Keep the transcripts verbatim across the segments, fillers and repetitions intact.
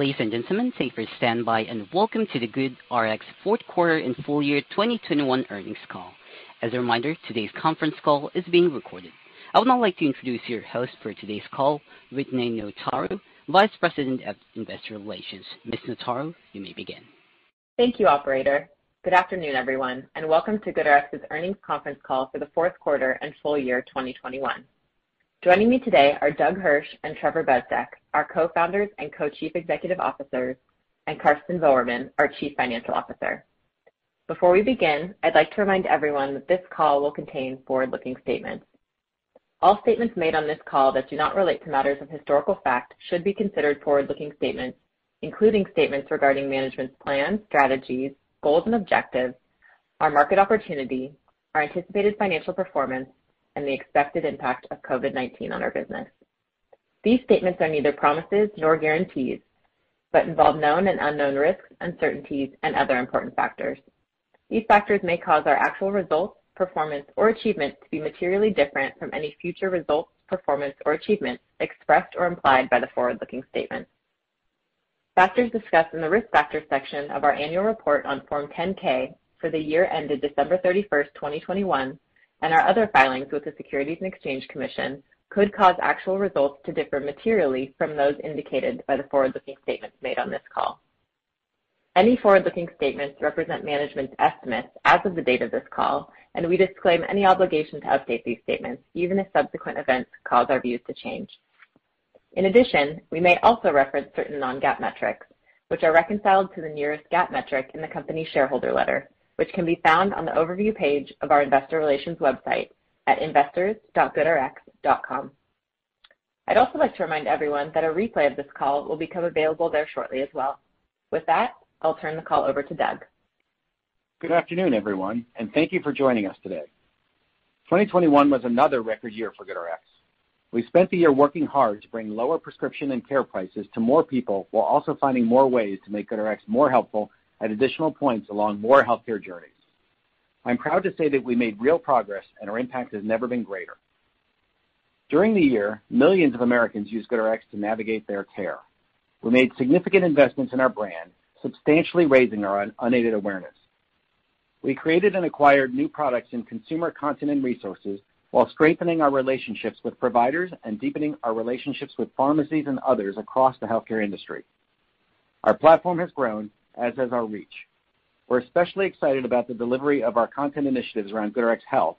Ladies and gentlemen, thank you for standing by and welcome to the GoodRx fourth quarter and full year twenty twenty-one earnings call. As a reminder, today's conference call is being recorded. I would now like to introduce your host for today's call, Whitney Notaru, Vice President of Investor Relations. Miz Notaru, you may begin. Thank you, Operator. Good afternoon, everyone, and welcome to GoodRx's earnings conference call for the fourth quarter and full year twenty twenty-one. Joining me today are Doug Hirsch and Trevor Bedzek, our co-founders and co-chief executive officers, and Karsten Bowerman, our chief financial officer. Before we begin, I'd like to remind everyone that this call will contain forward-looking statements. All statements made on this call that do not relate to matters of historical fact should be considered forward-looking statements, including statements regarding management's plans, strategies, goals and objectives, our market opportunity, our anticipated financial performance, and the expected impact of COVID nineteen on our business. These statements are neither promises nor guarantees, but involve known and unknown risks, uncertainties, and other important factors. These factors may cause our actual results, performance, or achievements to be materially different from any future results, performance, or achievements expressed or implied by the forward-looking statements. Factors discussed in the Risk Factors section of our annual report on Form ten K for the year ended December thirty-first, twenty twenty-one, and our other filings with the Securities and Exchange Commission could cause actual results to differ materially from those indicated by the forward-looking statements made on this call. Any forward-looking statements represent management's estimates as of the date of this call, and we disclaim any obligation to update these statements, even if subsequent events cause our views to change. In addition, we may also reference certain non-GAAP metrics, which are reconciled to the nearest GAAP metric in the company's shareholder letter, which can be found on the overview page of our investor relations website at investors dot good r x dot com. I'd also like to remind everyone that a replay of this call will become available there shortly as well. With that, I'll turn the call over to Doug. Good afternoon, everyone, and thank you for joining us today. twenty twenty-one was another record year for GoodRx. We spent the year working hard to bring lower prescription and care prices to more people while also finding more ways to make GoodRx more helpful at additional points along more healthcare journeys. I'm proud to say that we made real progress and our impact has never been greater. During the year, millions of Americans used GoodRx to navigate their care. We made significant investments in our brand, substantially raising our un- unaided awareness. We created and acquired new products and consumer content and resources while strengthening our relationships with providers and deepening our relationships with pharmacies and others across the healthcare industry. Our platform has grown, as has our reach. We're especially excited about the delivery of our content initiatives around GoodRx Health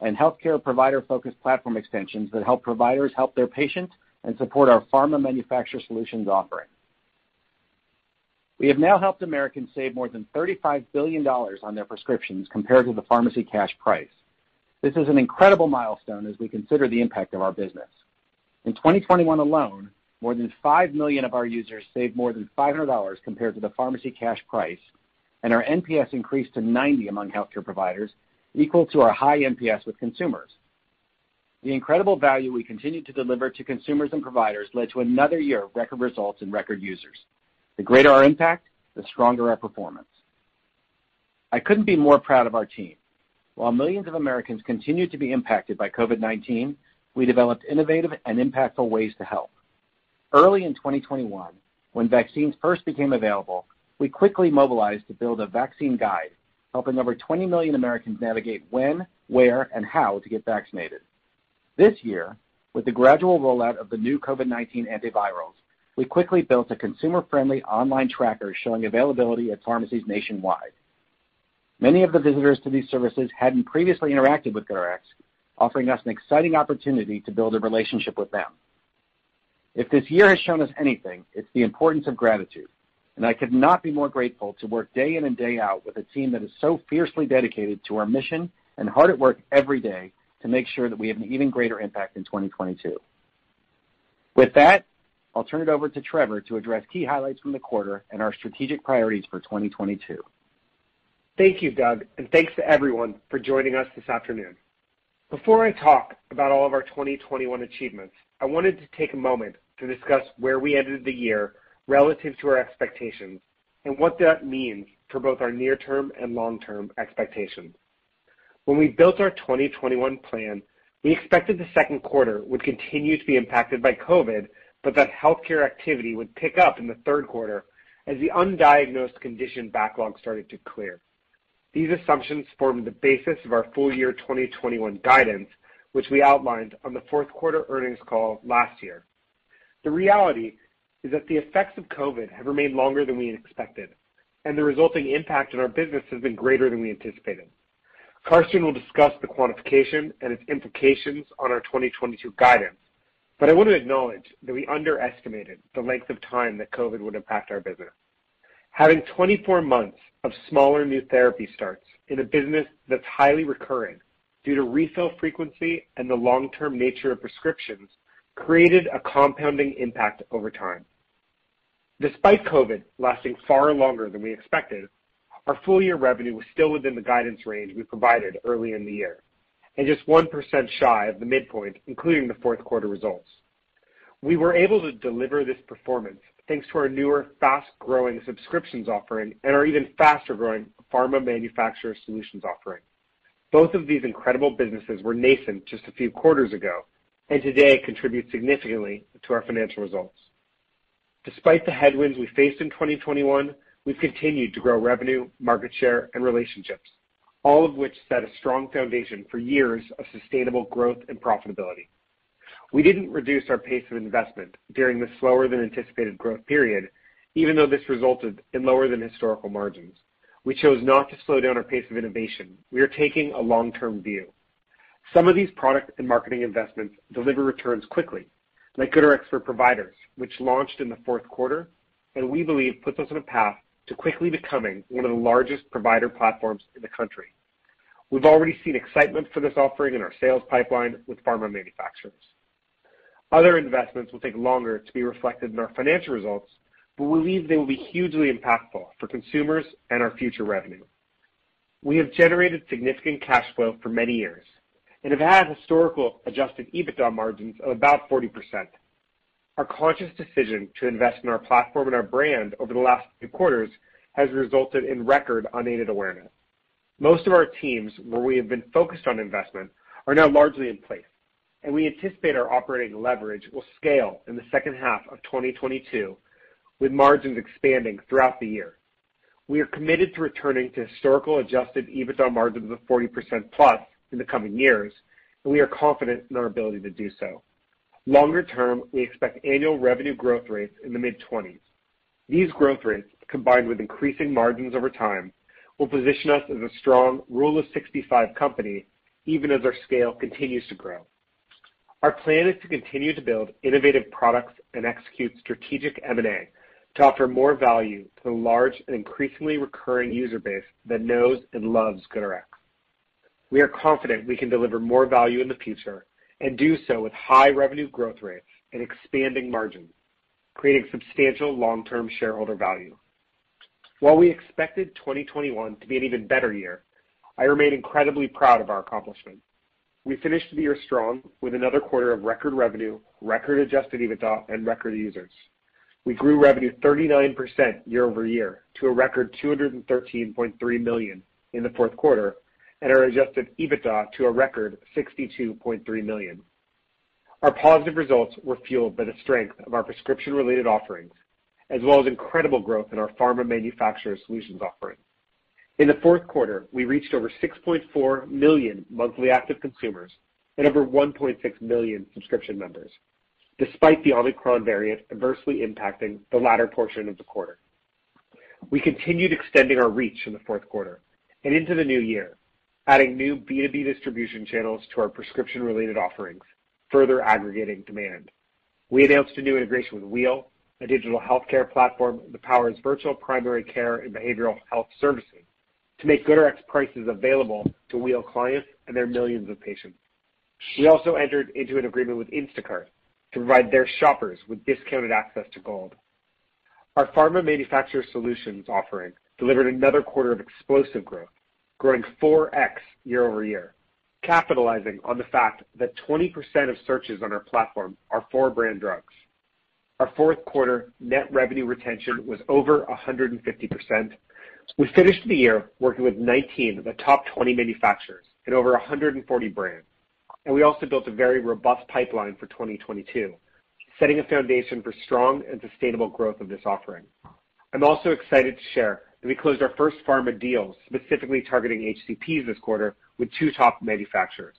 and healthcare provider-focused platform extensions that help providers help their patients and support our pharma manufacturer solutions offering. We have now helped Americans save more than thirty-five billion dollars on their prescriptions compared to the pharmacy cash price. This is an incredible milestone as we consider the impact of our business. In twenty twenty-one alone, more than five million of our users saved more than five hundred dollars compared to the pharmacy cash price, and our N P S increased to ninety among healthcare providers, equal to our high N P S with consumers. The incredible value we continue to deliver to consumers and providers led to another year of record results and record users. The greater our impact, the stronger our performance. I couldn't be more proud of our team. While millions of Americans continue to be impacted by COVID nineteen, we developed innovative and impactful ways to help. Early in twenty twenty-one, when vaccines first became available, we quickly mobilized to build a vaccine guide, helping over twenty million Americans navigate when, where, and how to get vaccinated. This year, with the gradual rollout of the new COVID nineteen antivirals, we quickly built a consumer-friendly online tracker showing availability at pharmacies nationwide. Many of the visitors to these services hadn't previously interacted with GoodRx, offering us an exciting opportunity to build a relationship with them. If this year has shown us anything, it's the importance of gratitude, and I could not be more grateful to work day in and day out with a team that is so fiercely dedicated to our mission and hard at work every day to make sure that we have an even greater impact in twenty twenty-two. With that, I'll turn it over to Trevor to address key highlights from the quarter and our strategic priorities for twenty twenty-two. Thank you, Doug, and thanks to everyone for joining us this afternoon. Before I talk about all of our twenty twenty-one achievements, I wanted to take a moment to discuss where we ended the year relative to our expectations and what that means for both our near-term and long-term expectations. When we built our twenty twenty-one plan, we expected the second quarter would continue to be impacted by COVID but that healthcare activity would pick up in the third quarter as the undiagnosed condition backlog started to clear. These assumptions formed the basis of our full year twenty twenty-one guidance, which we outlined on the fourth quarter earnings call last year. The reality is that the effects of COVID have remained longer than we had expected, and the resulting impact on our business has been greater than we anticipated. Karsten will discuss the quantification and its implications on our twenty twenty-two guidance, but I want to acknowledge that we underestimated the length of time that COVID would impact our business. Having twenty-four months of smaller new therapy starts in a business that's highly recurring due to refill frequency and the long-term nature of prescriptions created a compounding impact over time. Despite COVID lasting far longer than we expected, our full-year revenue was still within the guidance range we provided early in the year, and just one percent shy of the midpoint, including the fourth quarter results. We were able to deliver this performance thanks to our newer, fast-growing subscriptions offering and our even faster-growing pharma manufacturer solutions offering. Both of these incredible businesses were nascent just a few quarters ago, and today contribute significantly to our financial results. Despite the headwinds we faced in twenty twenty-one, we've continued to grow revenue, market share, and relationships, all of which set a strong foundation for years of sustainable growth and profitability. We didn't reduce our pace of investment during the slower than anticipated growth period, even though this resulted in lower than historical margins. We chose not to slow down our pace of innovation. We are taking a long-term view. Some of these product and marketing investments deliver returns quickly, like GoodRx for Providers, which launched in the fourth quarter, and we believe puts us on a path to quickly becoming one of the largest provider platforms in the country. We've already seen excitement for this offering in our sales pipeline with pharma manufacturers. Other investments will take longer to be reflected in our financial results, but we believe they will be hugely impactful for consumers and our future revenue. We have generated significant cash flow for many years and have had historical adjusted EBITDA margins of about forty percent. Our conscious decision to invest in our platform and our brand over the last few quarters has resulted in record unaided awareness. Most of our teams where we have been focused on investment are now largely in place, and we anticipate our operating leverage will scale in the second half of twenty twenty-two, with margins expanding throughout the year. We are committed to returning to historical adjusted EBITDA margins of forty percent plus in the coming years, and we are confident in our ability to do so. Longer term, we expect annual revenue growth rates in the mid-twenties. These growth rates, combined with increasing margins over time, will position us as a strong Rule of sixty-five company, even as our scale continues to grow. Our plan is to continue to build innovative products and execute strategic M and A to offer more value to the large and increasingly recurring user base that knows and loves GoodRx. We are confident we can deliver more value in the future and do so with high revenue growth rates and expanding margins, creating substantial long-term shareholder value. While we expected twenty twenty-one to be an even better year, I remain incredibly proud of our accomplishment. We finished the year strong with another quarter of record revenue, record adjusted EBITDA, and record users. We grew revenue thirty-nine percent year over year to a record two hundred thirteen point three million dollars in the fourth quarter, and our adjusted EBITDA to a record sixty-two point three million dollars. Our positive results were fueled by the strength of our prescription-related offerings, as well as incredible growth in our pharma manufacturer solutions offering. In the fourth quarter, we reached over six point four million monthly active consumers and over one point six million subscription members, despite the Omicron variant adversely impacting the latter portion of the quarter. We continued extending our reach in the fourth quarter and into the new year, adding new B two B distribution channels to our prescription-related offerings, further aggregating demand. We announced a new integration with Wheel, a digital healthcare platform that powers virtual primary care and behavioral health services, to make GoodRx prices available to Wheel clients and their millions of patients. We also entered into an agreement with Instacart to provide their shoppers with discounted access to gold. Our pharma manufacturer solutions offering delivered another quarter of explosive growth, growing four x year over year, capitalizing on the fact that twenty percent of searches on our platform are for brand drugs. Our fourth quarter net revenue retention was over one hundred fifty percent. We finished the year working with nineteen of the top twenty manufacturers and over one hundred forty brands. And we also built a very robust pipeline for twenty twenty-two, setting a foundation for strong and sustainable growth of this offering. I'm also excited to share that we closed our first pharma deal specifically targeting H C Ps this quarter with two top manufacturers.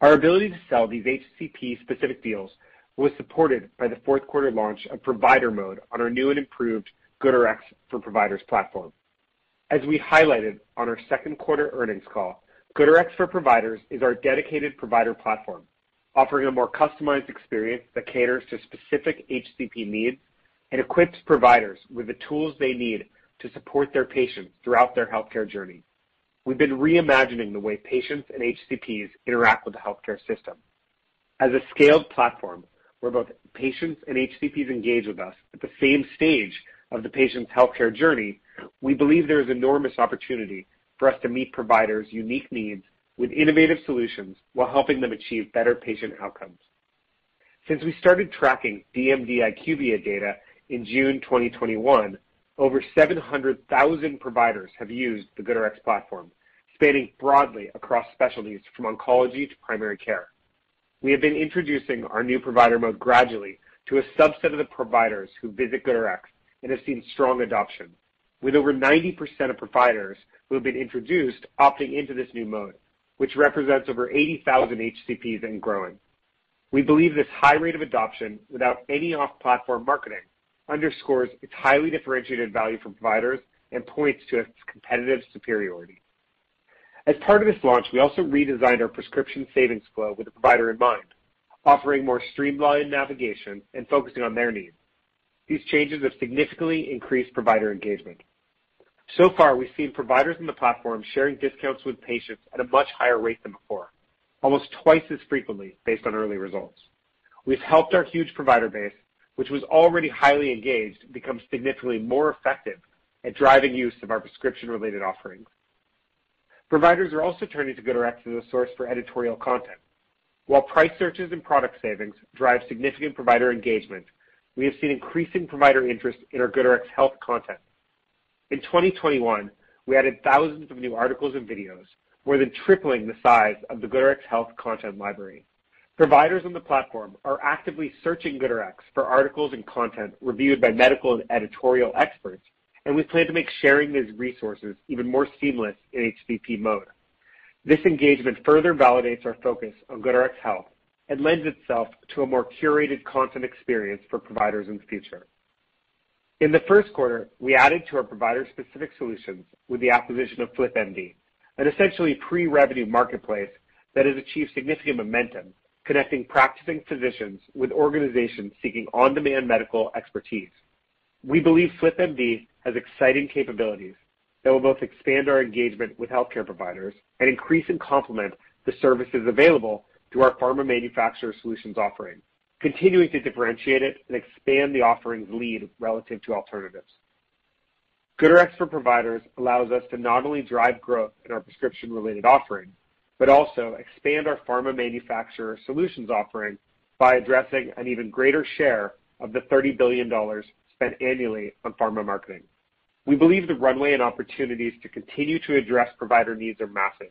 Our ability to sell these H C P-specific deals was supported by the fourth quarter launch of Provider Mode on our new and improved GoodRx for Providers platform. As we highlighted on our second quarter earnings call, GoodRx for Providers is our dedicated provider platform, offering a more customized experience that caters to specific H C P needs and equips providers with the tools they need to support their patients throughout their healthcare journey. We've been reimagining the way patients and H C Ps interact with the healthcare system. As a scaled platform where both patients and H C Ps engage with us at the same stage of the patient's healthcare journey, we believe there is enormous opportunity for us to meet providers' unique needs with innovative solutions while helping them achieve better patient outcomes. Since we started tracking D M D I Q V I A data in June twenty twenty-one, over seven hundred thousand providers have used the GoodRx platform, spanning broadly across specialties from oncology to primary care. We have been introducing our new provider mode gradually to a subset of the providers who visit GoodRx and have seen strong adoption, with over ninety percent of providers who have been introduced opting into this new mode, which represents over eighty thousand H C Ps and growing. We believe this high rate of adoption without any off-platform marketing underscores its highly differentiated value for providers and points to its competitive superiority. As part of this launch, we also redesigned our prescription savings flow with the provider in mind, offering more streamlined navigation and focusing on their needs. These changes have significantly increased provider engagement. So far, we've seen providers on the platform sharing discounts with patients at a much higher rate than before, almost twice as frequently based on early results. We've helped our huge provider base, which was already highly engaged, become significantly more effective at driving use of our prescription-related offerings. Providers are also turning to GoodRx as a source for editorial content. While price searches and product savings drive significant provider engagement, we have seen increasing provider interest in our GoodRx health content. In twenty twenty-one, we added thousands of new articles and videos, more than tripling the size of the GoodRx health content library. Providers on the platform are actively searching GoodRx for articles and content reviewed by medical and editorial experts, and we plan to make sharing these resources even more seamless in H C P mode. This engagement further validates our focus on GoodRx health and lends itself to a more curated content experience for providers in the future. In the first quarter, we added to our provider-specific solutions with the acquisition of FlipMD, an essentially pre-revenue marketplace that has achieved significant momentum, connecting practicing physicians with organizations seeking on-demand medical expertise. We believe FlipMD has exciting capabilities that will both expand our engagement with healthcare providers and increase and complement the services available through our pharma manufacturer solutions offering, continuing to differentiate it and expand the offering's lead relative to alternatives. GoodRx for Providers allows us to not only drive growth in our prescription-related offering, but also expand our pharma manufacturer solutions offering by addressing an even greater share of the thirty billion dollars spent annually on pharma marketing. We believe the runway and opportunities to continue to address provider needs are massive.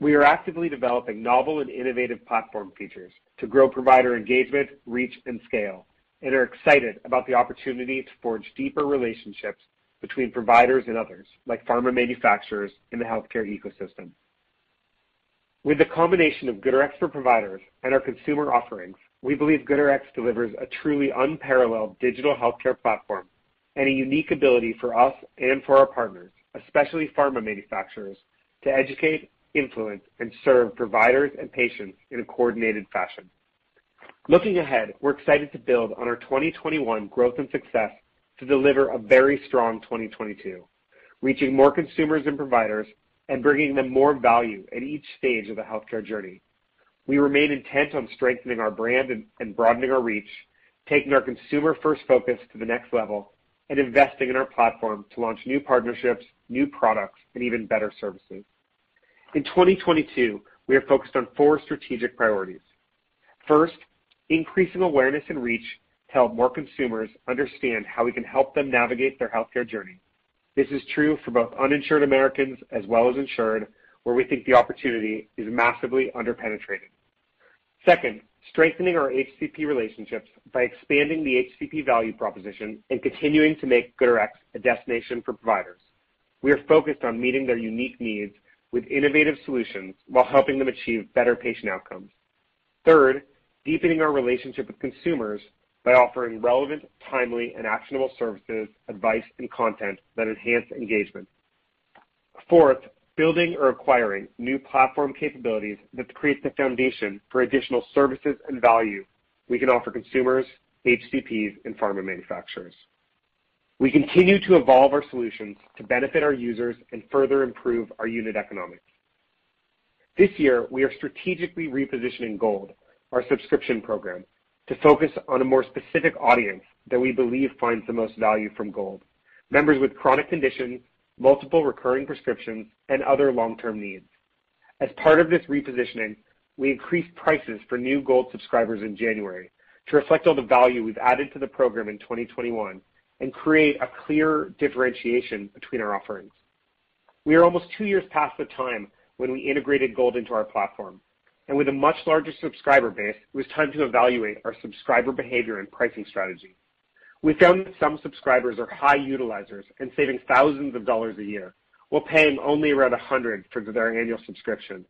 We are actively developing novel and innovative platform features to grow provider engagement, reach, and scale, and are excited about the opportunity to forge deeper relationships between providers and others, like pharma manufacturers in the healthcare ecosystem. With the combination of GoodRx for Providers and our consumer offerings, we believe GoodRx delivers a truly unparalleled digital healthcare platform and a unique ability for us and for our partners, especially pharma manufacturers, to educate, influence, and serve providers and patients in a coordinated fashion. Looking ahead, we're excited to build on our twenty twenty-one growth and success to deliver a very strong twenty twenty-two, reaching more consumers and providers and bringing them more value at each stage of the healthcare journey. We remain intent on strengthening our brand and, and broadening our reach, taking our consumer-first focus to the next level, and investing in our platform to launch new partnerships, new products, and even better services. In twenty twenty-two, we are focused on four strategic priorities. First, increasing awareness and reach to help more consumers understand how we can help them navigate their healthcare journey. This is true for both uninsured Americans as well as insured, where we think the opportunity is massively underpenetrated. Second, strengthening our H C P relationships by expanding the H C P value proposition and continuing to make GoodRx a destination for providers. We are focused on meeting their unique needs with innovative solutions while helping them achieve better patient outcomes. Third, deepening our relationship with consumers by offering relevant, timely, and actionable services, advice, and content that enhance engagement. Fourth, building or acquiring new platform capabilities that create the foundation for additional services and value we can offer consumers, H C Ps, and pharma manufacturers. We continue to evolve our solutions to benefit our users and further improve our unit economics. This year, we are strategically repositioning Gold, our subscription program, to focus on a more specific audience that we believe finds the most value from Gold, members with chronic conditions, multiple recurring prescriptions, and other long-term needs. As part of this repositioning, we increased prices for new Gold subscribers in January to reflect all the value we've added to the program in twenty twenty-one and create a clear differentiation between our offerings. We are almost two years past the time when we integrated Gold into our platform, and with a much larger subscriber base, it was time to evaluate our subscriber behavior and pricing strategy. We found that some subscribers are high utilizers and saving thousands of dollars a year, while paying only around one hundred dollars for their annual subscription.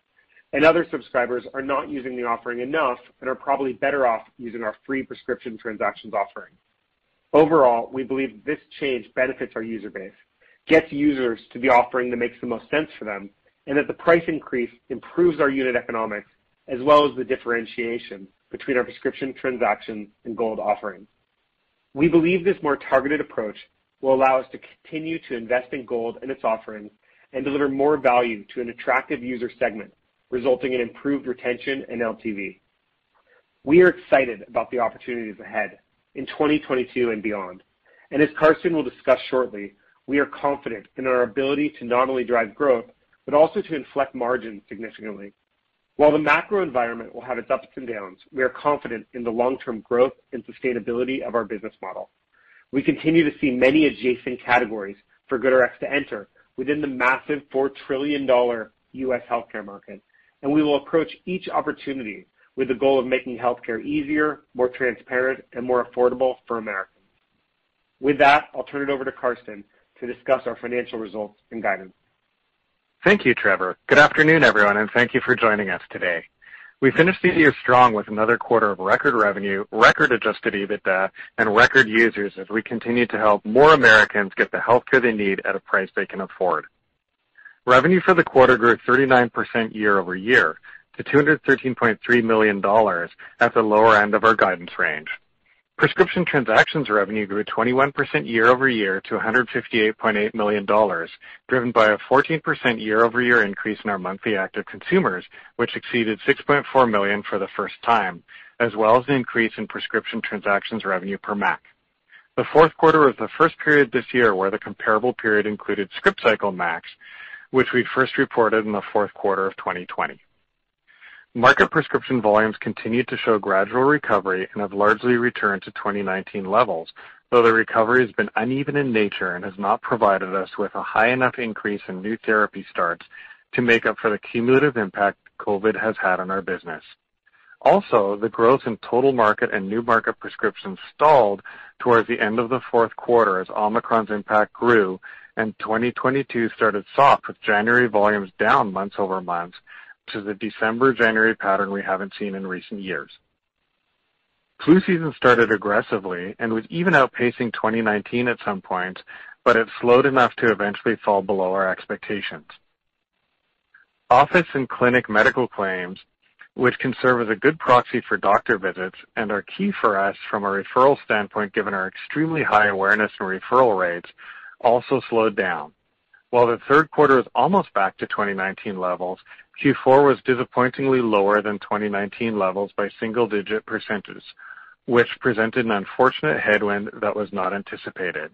And other subscribers are not using the offering enough and are probably better off using our free prescription transactions offering. Overall, we believe this change benefits our user base, gets users to the offering that makes the most sense for them, and that the price increase improves our unit economics as well as the differentiation between our prescription transactions and Gold offerings. We believe this more targeted approach will allow us to continue to invest in Gold and its offerings and deliver more value to an attractive user segment, resulting in improved retention and L T V. We are excited about the opportunities ahead in twenty twenty-two and beyond, and as Karsten will discuss shortly, we are confident in our ability to not only drive growth, but also to inflect margins significantly. While the macro environment will have its ups and downs, we are confident in the long-term growth and sustainability of our business model. We continue to see many adjacent categories for GoodRx to enter within the massive four trillion dollars U S healthcare market, and we will approach each opportunity with the goal of making healthcare easier, more transparent, and more affordable for Americans. With that, I'll turn it over to Karsten to discuss our financial results and guidance. Thank you, Trevor. Good afternoon, everyone, and thank you for joining us today. We finished the year strong with another quarter of record revenue, record adjusted EBITDA, and record users as we continue to help more Americans get the healthcare they need at a price they can afford. Revenue for the quarter grew thirty-nine percent year over year to two hundred thirteen point three million dollars at the lower end of our guidance range. Prescription transactions revenue grew twenty-one percent year-over-year to one hundred fifty-eight point eight million dollars, driven by a fourteen percent year-over-year increase in our monthly active consumers, which exceeded six point four million for the first time, as well as an increase in prescription transactions revenue per M A C. The fourth quarter was the first period this year where the comparable period included ScriptCycle M A Cs, which we first reported in the fourth quarter of twenty twenty. Market prescription volumes continued to show gradual recovery and have largely returned to twenty nineteen levels, though the recovery has been uneven in nature and has not provided us with a high enough increase in new therapy starts to make up for the cumulative impact COVID has had on our business. Also, the growth in total market and new market prescriptions stalled towards the end of the fourth quarter as Omicron's impact grew, and twenty twenty-two started soft with January volumes down months over months, which is a December-January pattern we haven't seen in recent years. Flu season started aggressively and was even outpacing twenty nineteen at some points, but it slowed enough to eventually fall below our expectations. Office and clinic medical claims, which can serve as a good proxy for doctor visits and are key for us from a referral standpoint given our extremely high awareness and referral rates, also slowed down. While the third quarter is almost back to twenty nineteen levels, Q four was disappointingly lower than twenty nineteen levels by single-digit percentages, which presented an unfortunate headwind that was not anticipated.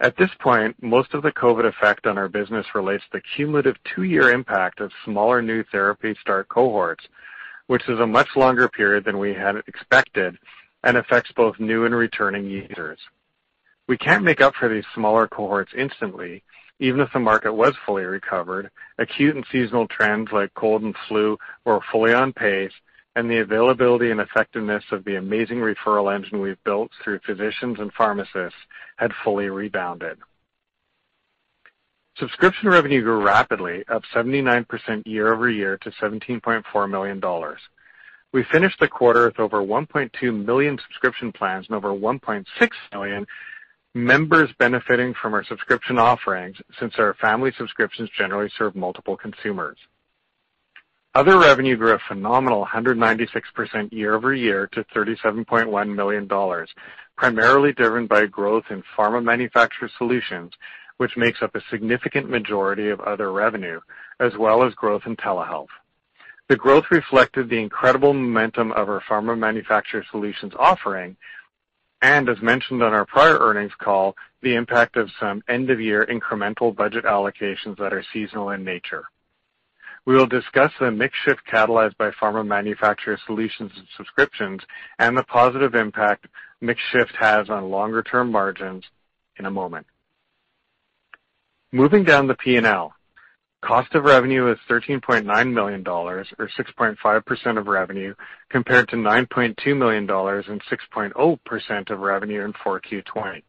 At this point, most of the COVID effect on our business relates to the cumulative two-year impact of smaller new therapy start cohorts, which is a much longer period than we had expected and affects both new and returning users. We can't make up for these smaller cohorts instantly, even if the market was fully recovered. Acute and seasonal trends like cold and flu were fully on pace, and the availability and effectiveness of the amazing referral engine we've built through physicians and pharmacists had fully rebounded. Subscription revenue grew rapidly, up seventy-nine percent year-over-year to seventeen point four million dollars. We finished the quarter with over one point two million subscription plans and over one point six million members benefiting from our subscription offerings, since our family subscriptions generally serve multiple consumers. Other revenue grew a phenomenal one hundred ninety-six percent year-over-year to thirty-seven point one million dollars, primarily driven by growth in pharma manufacturer solutions, which makes up a significant majority of other revenue, as well as growth in telehealth. The growth reflected the incredible momentum of our pharma manufacturer solutions offering, and as mentioned on our prior earnings call, the impact of some end-of-year incremental budget allocations that are seasonal in nature. We will discuss the mix shift catalyzed by pharma manufacturer solutions and subscriptions and the positive impact mix shift has on longer-term margins in a moment. Moving down the P and L, cost of revenue is thirteen point nine million dollars, or six point five percent of revenue, compared to nine point two million dollars and six point zero percent of revenue in four Q twenty.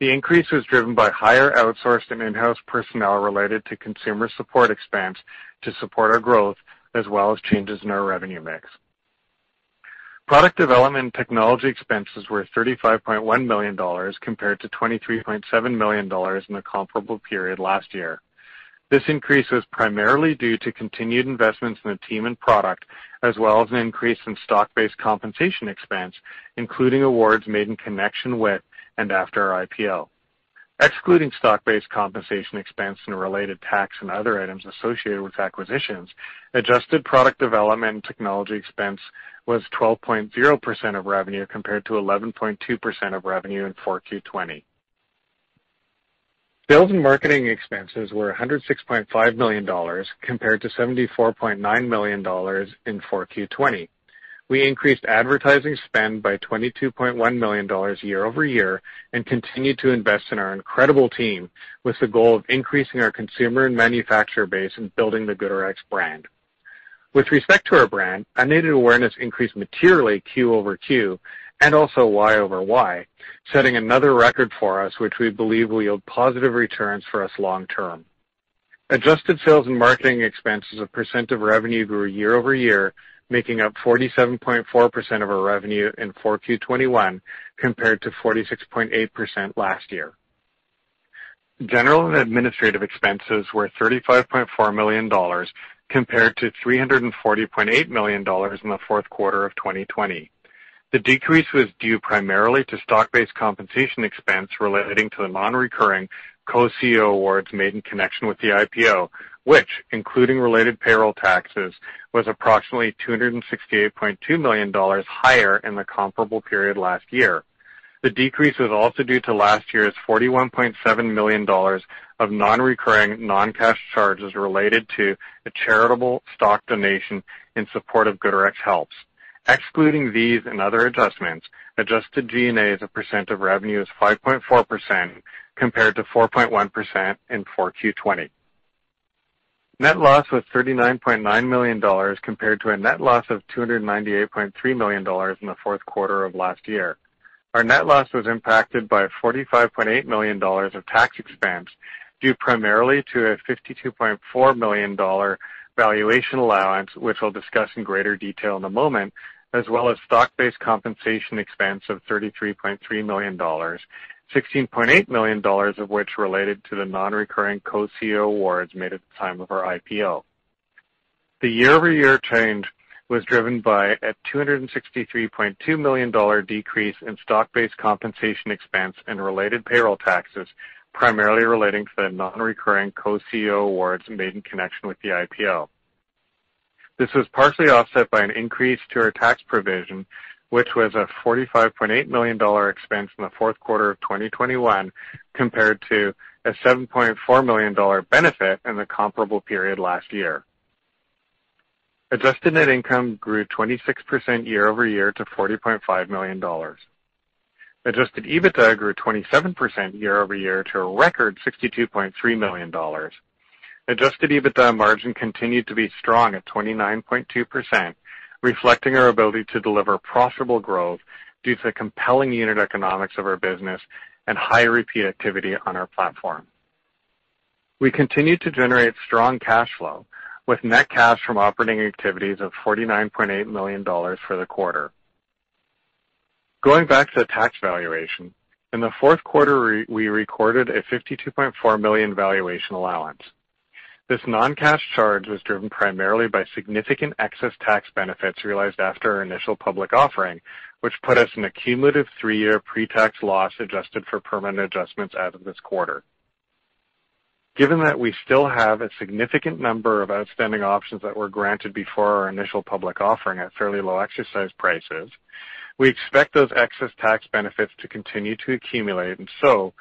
The increase was driven by higher outsourced and in-house personnel related to consumer support expense to support our growth, as well as changes in our revenue mix. Product development and technology expenses were thirty-five point one million dollars compared to twenty-three point seven million dollars in the comparable period last year. This increase was primarily due to continued investments in the team and product, as well as an increase in stock-based compensation expense, including awards made in connection with and after our I P O. Excluding stock-based compensation expense and related tax and other items associated with acquisitions, adjusted product development and technology expense was twelve point zero percent of revenue compared to eleven point two percent of revenue in four Q twenty. Sales and marketing expenses were one hundred six point five million dollars compared to seventy-four point nine million dollars in four Q twenty. We increased advertising spend by twenty-two point one million dollars year-over-year and continued to invest in our incredible team with the goal of increasing our consumer and manufacturer base and building the GoodRx brand. With respect to our brand, unaided awareness increased materially Q over Q and also Y over Y, setting another record for us, which we believe will yield positive returns for us long-term. Adjusted sales and marketing expenses as a percent of revenue grew year-over-year, making up forty-seven point four percent of our revenue in four Q twenty-one compared to forty-six point eight percent last year. General and administrative expenses were thirty-five point four million dollars compared to three hundred forty point eight million dollars in the fourth quarter of twenty twenty. The decrease was due primarily to stock-based compensation expense relating to the non-recurring co-C E O awards made in connection with the I P O, which, including related payroll taxes, was approximately two hundred sixty-eight point two million dollars higher in the comparable period last year. The decrease was also due to last year's forty-one point seven million dollars of non-recurring, non-cash charges related to a charitable stock donation in support of GoodRx Helps. Excluding these and other adjustments, adjusted G and A as a percent of revenue is five point four percent compared to four point one percent in four Q twenty. Net loss was thirty-nine point nine million dollars compared to a net loss of two hundred ninety-eight point three million dollars in the fourth quarter of last year. Our net loss was impacted by forty-five point eight million dollars of tax expense due primarily to a fifty-two point four million dollars valuation allowance, which I'll discuss in greater detail in a moment, as well as stock-based compensation expense of thirty-three point three million dollars, sixteen point eight million dollars of which related to the non-recurring co-C E O awards made at the time of our I P O. The year-over-year change was driven by a two hundred sixty-three point two million dollars decrease in stock-based compensation expense and related payroll taxes, primarily relating to the non-recurring co-C E O awards made in connection with the I P O. This was partially offset by an increase to our tax provision, which was a forty-five point eight million dollars expense in the fourth quarter of twenty twenty-one compared to a seven point four million dollars benefit in the comparable period last year. Adjusted net income grew twenty-six percent year-over-year to forty point five million dollars. Adjusted EBITDA grew twenty-seven percent year-over-year to a record sixty-two point three million dollars. Adjusted EBITDA margin continued to be strong at twenty-nine point two percent, reflecting our ability to deliver profitable growth due to the compelling unit economics of our business and high repeat activity on our platform. We continue to generate strong cash flow, with net cash from operating activities of forty-nine point eight million dollars for the quarter. Going back to the tax valuation, in the fourth quarter we recorded a fifty-two point four million dollars valuation allowance. This non-cash charge was driven primarily by significant excess tax benefits realized after our initial public offering, which put us in a cumulative three-year pre-tax loss adjusted for permanent adjustments as of this quarter. Given that we still have a significant number of outstanding options that were granted before our initial public offering at fairly low exercise prices, we expect those excess tax benefits to continue to accumulate, and so,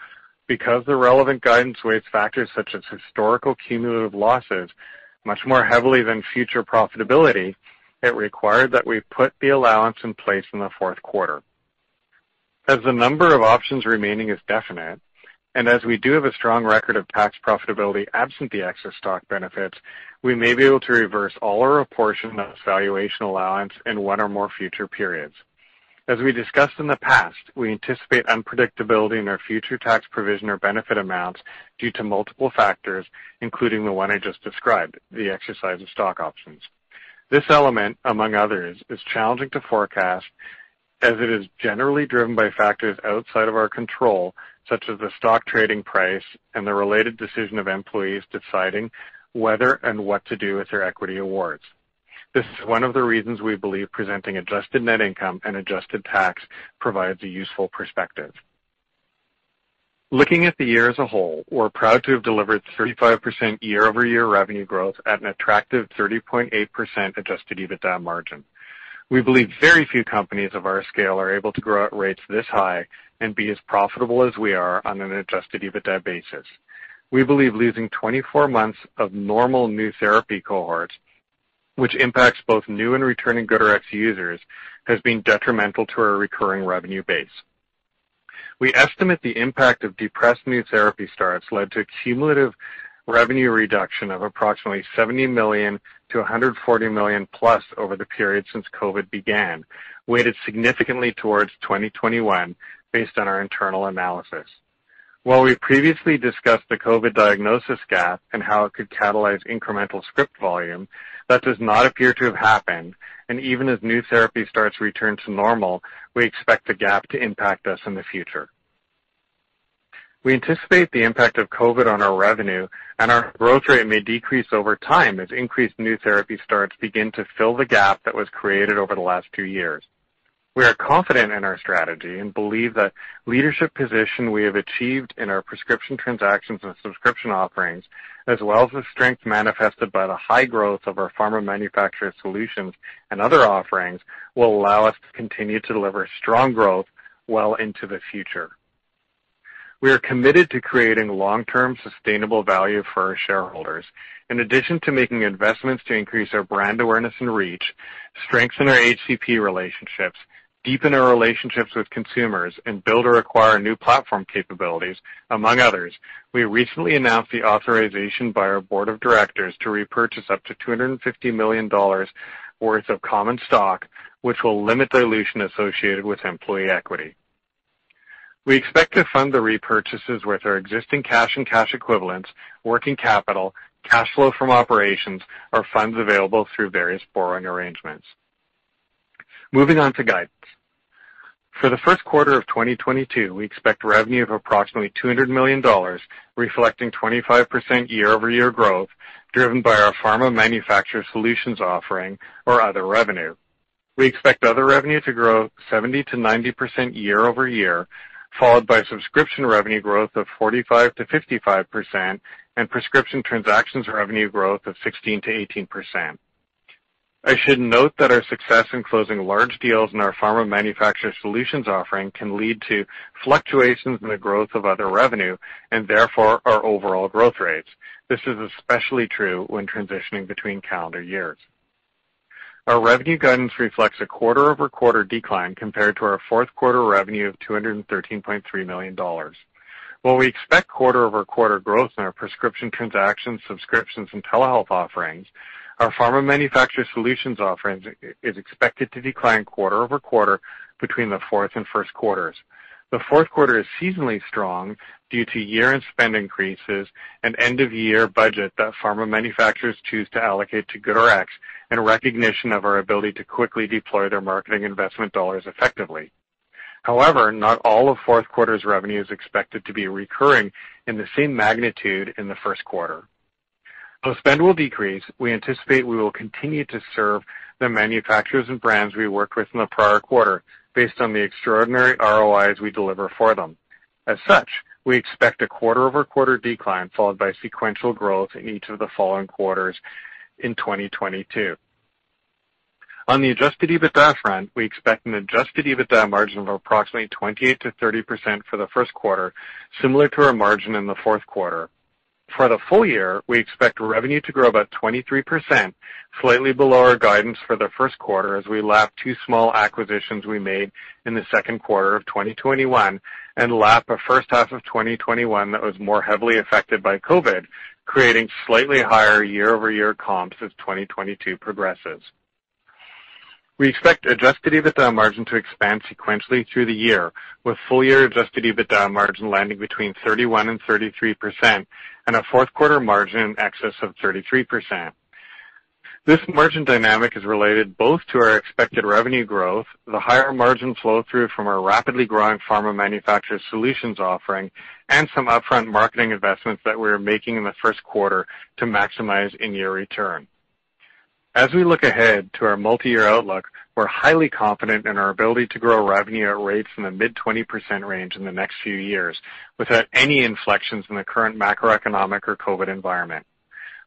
because the relevant guidance weights factors such as historical cumulative losses much more heavily than future profitability, it required that we put the allowance in place in the fourth quarter. As the number of options remaining is definite, and as we do have a strong record of tax profitability absent the excess stock benefits, we may be able to reverse all or a portion of this valuation allowance in one or more future periods. As we discussed in the past, we anticipate unpredictability in our future tax provision or benefit amounts due to multiple factors, including the one I just described, the exercise of stock options. This element, among others, is challenging to forecast as it is generally driven by factors outside of our control, such as the stock trading price and the related decision of employees deciding whether and what to do with their equity awards. This is one of the reasons we believe presenting adjusted net income and adjusted tax provides a useful perspective. Looking at the year as a whole, we're proud to have delivered thirty-five percent year-over-year revenue growth at an attractive thirty point eight percent adjusted EBITDA margin. We believe very few companies of our scale are able to grow at rates this high and be as profitable as we are on an adjusted EBITDA basis. We believe losing twenty-four months of normal new therapy cohorts, which impacts both new and returning GoodRx users, has been detrimental to our recurring revenue base. We estimate the impact of depressed new therapy starts led to a cumulative revenue reduction of approximately seventy million dollars to one hundred forty million dollars plus over the period since COVID began, weighted significantly towards twenty twenty-one based on our internal analysis. While we previously discussed the COVID diagnosis gap and how it could catalyze incremental script volume, that does not appear to have happened, and even as new therapy starts to return to normal, we expect the gap to impact us in the future. We anticipate the impact of COVID on our revenue, and our growth rate may decrease over time as increased new therapy starts begin to fill the gap that was created over the last two years. We are confident in our strategy and believe that leadership position we have achieved in our prescription transactions and subscription offerings, as well as the strength manifested by the high growth of our pharma manufacturer solutions and other offerings, will allow us to continue to deliver strong growth well into the future. We are committed to creating long-term sustainable value for our shareholders. In addition to making investments to increase our brand awareness and reach, strengthen our H C P relationships, deepen our relationships with consumers, and build or acquire new platform capabilities, among others, we recently announced the authorization by our board of directors to repurchase up to two hundred fifty million dollars worth of common stock, which will limit dilution associated with employee equity. We expect to fund the repurchases with our existing cash and cash equivalents, working capital, cash flow from operations, or funds available through various borrowing arrangements. Moving on to guidance. For the first quarter of twenty twenty-two, we expect revenue of approximately two hundred million dollars, reflecting twenty-five percent year-over-year growth, driven by our pharma manufacturer solutions offering or other revenue. We expect other revenue to grow seventy to ninety percent year-over-year, followed by subscription revenue growth of forty-five to fifty-five percent and prescription transactions revenue growth of sixteen to eighteen percent. I should note that our success in closing large deals in our pharma manufacturer solutions offering can lead to fluctuations in the growth of other revenue and therefore our overall growth rates. This is especially true when transitioning between calendar years. Our revenue guidance reflects a quarter-over-quarter decline compared to our fourth quarter revenue of two hundred thirteen point three million dollars. While we expect quarter-over-quarter growth in our prescription transactions, subscriptions, and telehealth offerings, Our pharma manufacturer solutions offerings is expected to decline quarter over quarter between the fourth and first quarters. The fourth quarter is seasonally strong due to year-end spend increases and end-of-year budget that pharma manufacturers choose to allocate to GoodRx in recognition of our ability to quickly deploy their marketing investment dollars effectively. However, not all of fourth quarter's revenue is expected to be recurring in the same magnitude in the first quarter. Though spend will decrease, we anticipate we will continue to serve the manufacturers and brands we worked with in the prior quarter based on the extraordinary R O Is we deliver for them. As such, we expect a quarter-over-quarter decline followed by sequential growth in each of the following quarters in twenty twenty-two. On the adjusted EBITDA front, we expect an adjusted EBITDA margin of approximately twenty-eight to thirty percent for the first quarter, similar to our margin in the fourth quarter. For the full year, we expect revenue to grow about twenty-three percent, slightly below our guidance for the first quarter as we lap two small acquisitions we made in the second quarter of twenty twenty-one and lap a first half of twenty twenty-one that was more heavily affected by COVID, creating slightly higher year-over-year comps as twenty twenty-two progresses. We expect adjusted EBITDA margin to expand sequentially through the year, with full-year adjusted EBITDA margin landing between thirty-one and thirty-three percent, and a fourth-quarter margin in excess of thirty-three percent. This margin dynamic is related both to our expected revenue growth, the higher margin flow-through from our rapidly growing pharma manufacturer solutions offering, and some upfront marketing investments that we are making in the first quarter to maximize in-year return. As we look ahead to our multi-year outlook, we're highly confident in our ability to grow revenue at rates in the mid-twenty percent range in the next few years, without any inflections in the current macroeconomic or COVID environment.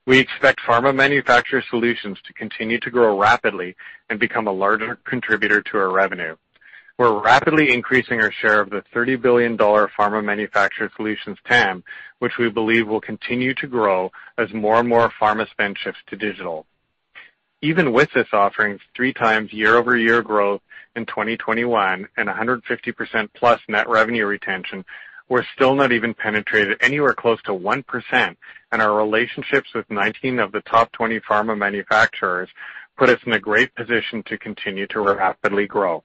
We expect pharma manufacturer solutions to continue to grow rapidly and become a larger contributor to our revenue. We're rapidly increasing our share of the thirty billion dollars pharma manufacturer solutions T A M, which we believe will continue to grow as more and more pharma spend shifts to digital. Even with this offering, three times year-over-year growth in twenty twenty-one and one hundred fifty percent plus net revenue retention, we're still not even penetrated anywhere close to one percent, and our relationships with nineteen of the top twenty pharma manufacturers put us in a great position to continue to rapidly grow.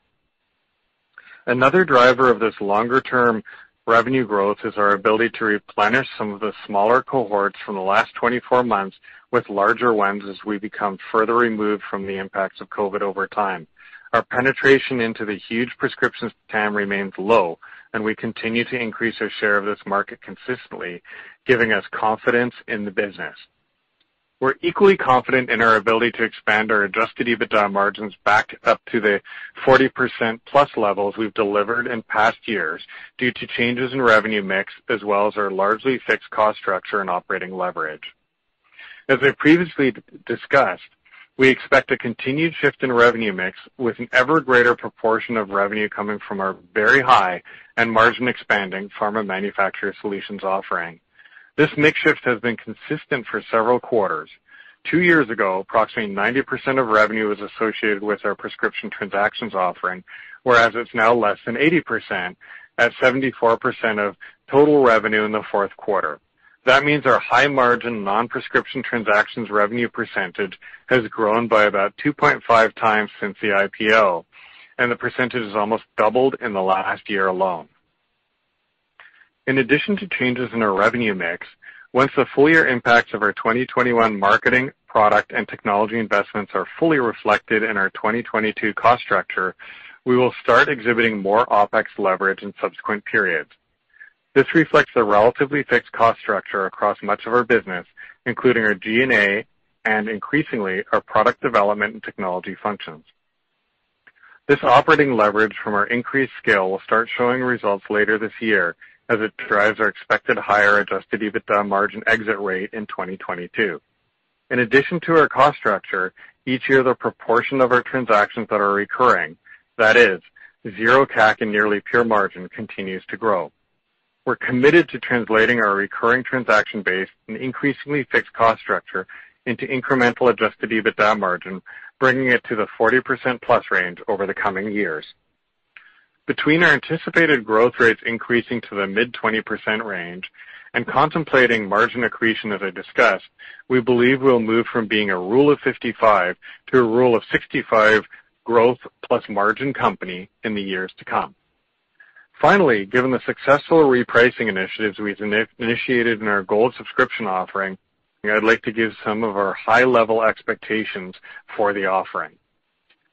Another driver of this longer-term revenue growth is our ability to replenish some of the smaller cohorts from the last twenty-four months with larger ones as we become further removed from the impacts of COVID over time. Our penetration into the huge prescriptions T A M remains low, and we continue to increase our share of this market consistently, giving us confidence in the business. We're equally confident in our ability to expand our adjusted EBITDA margins back up to the forty percent plus levels we've delivered in past years due to changes in revenue mix as well as our largely fixed cost structure and operating leverage. As I previously d- discussed, we expect a continued shift in revenue mix with an ever greater proportion of revenue coming from our very high and margin expanding pharma manufacturer solutions offering. This mix shift has been consistent for several quarters. Two years ago, approximately ninety percent of revenue was associated with our prescription transactions offering, whereas it's now less than eighty percent at seventy-four percent of total revenue in the fourth quarter. That means our high-margin non-prescription transactions revenue percentage has grown by about two point five times since the I P O, and the percentage has almost doubled in the last year alone. In addition to changes in our revenue mix, once the full-year impacts of our twenty twenty-one marketing, product, and technology investments are fully reflected in our twenty twenty-two cost structure, we will start exhibiting more OPEX leverage in subsequent periods. This reflects the relatively fixed cost structure across much of our business, including our G and A and, increasingly, our product development and technology functions. This operating leverage from our increased scale will start showing results later this year as it drives our expected higher adjusted EBITDA margin exit rate in twenty twenty-two. In addition to our cost structure, each year the proportion of our transactions that are recurring, that is, zero C A C and nearly pure margin, continues to grow. We're committed to translating our recurring transaction base and increasingly fixed cost structure into incremental adjusted EBITDA margin, bringing it to the forty percent plus range over the coming years. Between our anticipated growth rates increasing to the mid twenty percent range and contemplating margin accretion as I discussed, we believe we'll move from being a rule of fifty-five to a rule of sixty-five growth plus margin company in the years to come. Finally, given the successful repricing initiatives we've in- initiated in our Gold subscription offering, I'd like to give some of our high-level expectations for the offering.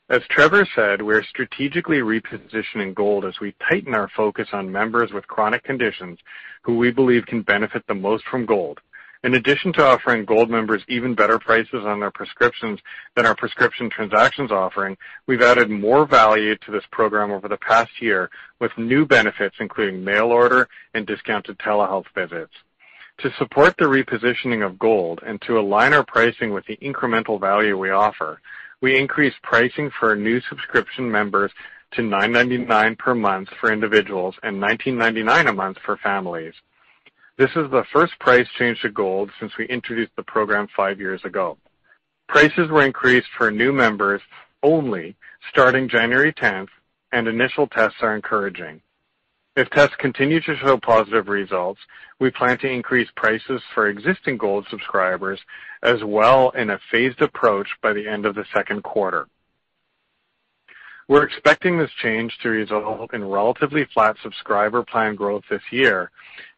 As Trevor said, we're strategically repositioning Gold as we tighten our focus on members with chronic conditions who we believe can benefit the most from Gold. In addition to offering Gold members even better prices on their prescriptions than our prescription transactions offering, we've added more value to this program over the past year with new benefits including mail order and discounted telehealth visits. To support the repositioning of Gold and to align our pricing with the incremental value we offer, we increased pricing for new subscription members to nine ninety-nine per month for individuals and nineteen ninety-nine a month for families. This is the first price change to Gold since we introduced the program five years ago. Prices were increased for new members only starting January tenth, and initial tests are encouraging. If tests continue to show positive results, we plan to increase prices for existing Gold subscribers as well in a phased approach by the end of the second quarter. We're expecting this change to result in relatively flat subscriber plan growth this year,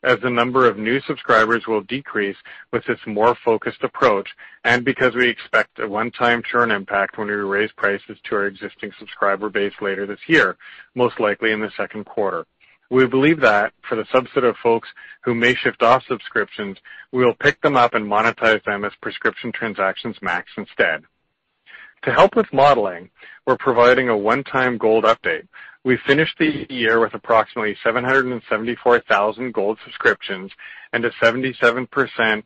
as the number of new subscribers will decrease with this more focused approach and because we expect a one-time churn impact when we raise prices to our existing subscriber base later this year, most likely in the second quarter. We believe that, for the subset of folks who may shift off subscriptions, we will pick them up and monetize them as prescription transactions max instead. To help with modeling, we're providing a one-time Gold update. We finished the year with approximately seven hundred seventy-four thousand Gold subscriptions and a seventy-seven percent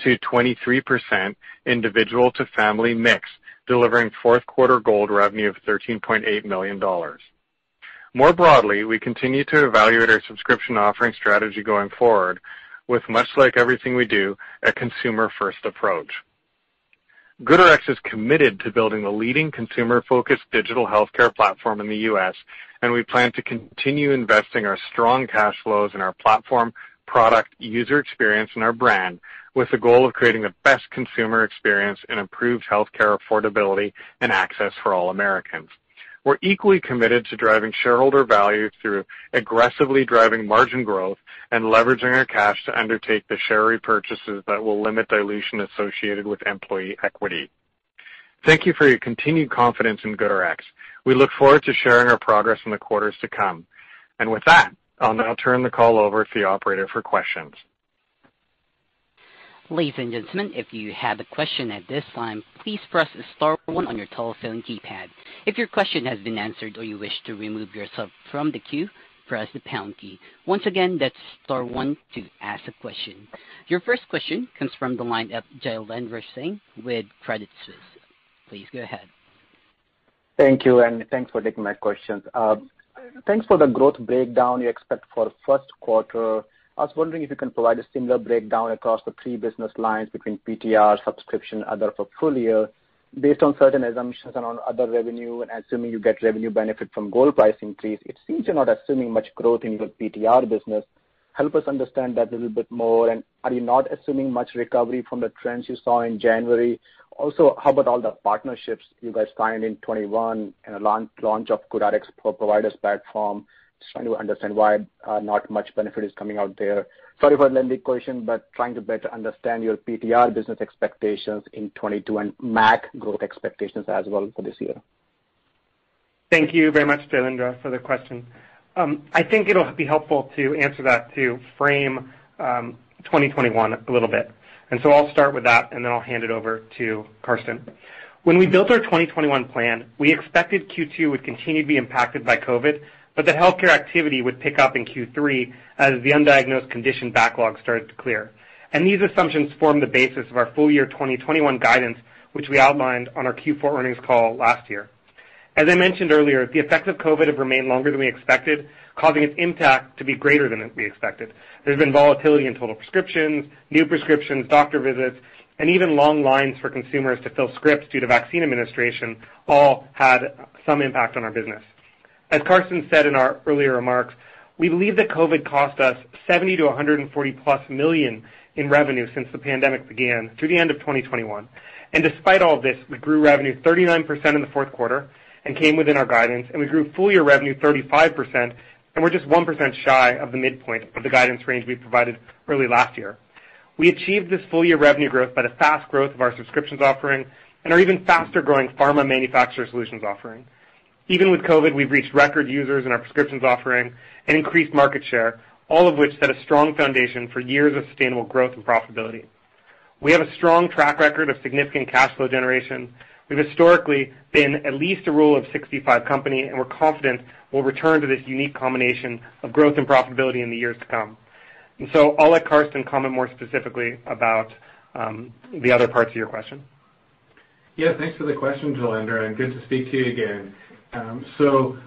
to twenty-three percent individual to family mix, delivering fourth quarter Gold revenue of thirteen point eight million dollars. More broadly, we continue to evaluate our subscription offering strategy going forward with, much like everything we do, a consumer-first approach. GoodRx is committed to building the leading consumer-focused digital healthcare platform in the U S, and we plan to continue investing our strong cash flows in our platform, product, user experience, and our brand with the goal of creating the best consumer experience and improved healthcare affordability and access for all Americans. We're equally committed to driving shareholder value through aggressively driving margin growth and leveraging our cash to undertake the share repurchases that will limit dilution associated with employee equity. Thank you for your continued confidence in GoodRx. We look forward to sharing our progress in the quarters to come. And with that, I'll now turn the call over to the operator for questions. Ladies and gentlemen, if you have a question at this time, please press star one on your telephone keypad. If your question has been answered or you wish to remove yourself from the queue, press the pound key. Once again, that's star one to ask a question. Your first question comes from the line of Jailendra Singh with Credit Suisse. Please go ahead. Thank you, and thanks for taking my questions. Uh, thanks for the growth breakdown you expect for first quarter. I was wondering if you can provide a similar breakdown across the three business lines between P T R, subscription, other for full year, based on certain assumptions and on other revenue, and assuming you get revenue benefit from Gold price increase. It seems you're not assuming much growth in your P T R business. Help us understand that a little bit more. And are you not assuming much recovery from the trends you saw in January? Also, how about all the partnerships you guys signed in twenty-one and a launch, launch of GoodRx for Providers platform? Just trying to understand why uh, not much benefit is coming out there. Sorry for the lengthy question, but trying to better understand your P T R business expectations in twenty-two and M A C growth expectations as well for this year. Thank you very much, Jailendra, for the question. Um, I think it'll be helpful to answer that to frame um, twenty twenty-one a little bit. And so I'll start with that, and then I'll hand it over to Karsten. When we built our twenty twenty-one plan, we expected Q two would continue to be impacted by COVID, but that healthcare activity would pick up in Q three as the undiagnosed condition backlog started to clear. And these assumptions form the basis of our full year twenty twenty-one guidance, which we outlined on our Q four earnings call last year. As I mentioned earlier, the effects of COVID have remained longer than we expected, causing its impact to be greater than we expected. There's been volatility in total prescriptions, new prescriptions, doctor visits, and even long lines for consumers to fill scripts due to vaccine administration all had some impact on our business. As Karsten said in our earlier remarks, we believe that COVID cost us seventy to one hundred forty plus million in revenue since the pandemic began through the end of twenty twenty-one. And despite all of this, we grew revenue thirty-nine percent in the fourth quarter and came within our guidance, and we grew full year revenue thirty-five percent, and we're just one percent shy of the midpoint of the guidance range we provided early last year. We achieved this full year revenue growth by the fast growth of our subscriptions offering and our even faster growing pharma manufacturer solutions offering. Even with COVID, we've reached record users in our prescriptions offering and increased market share, all of which set a strong foundation for years of sustainable growth and profitability. We have a strong track record of significant cash flow generation. We've historically been at least a rule of sixty-five company, and we're confident we'll return to this unique combination of growth and profitability in the years to come. And so I'll let Karsten comment more specifically about um, the other parts of your question. Yeah, thanks for the question, Jalendra, and good to speak to you again. Um, so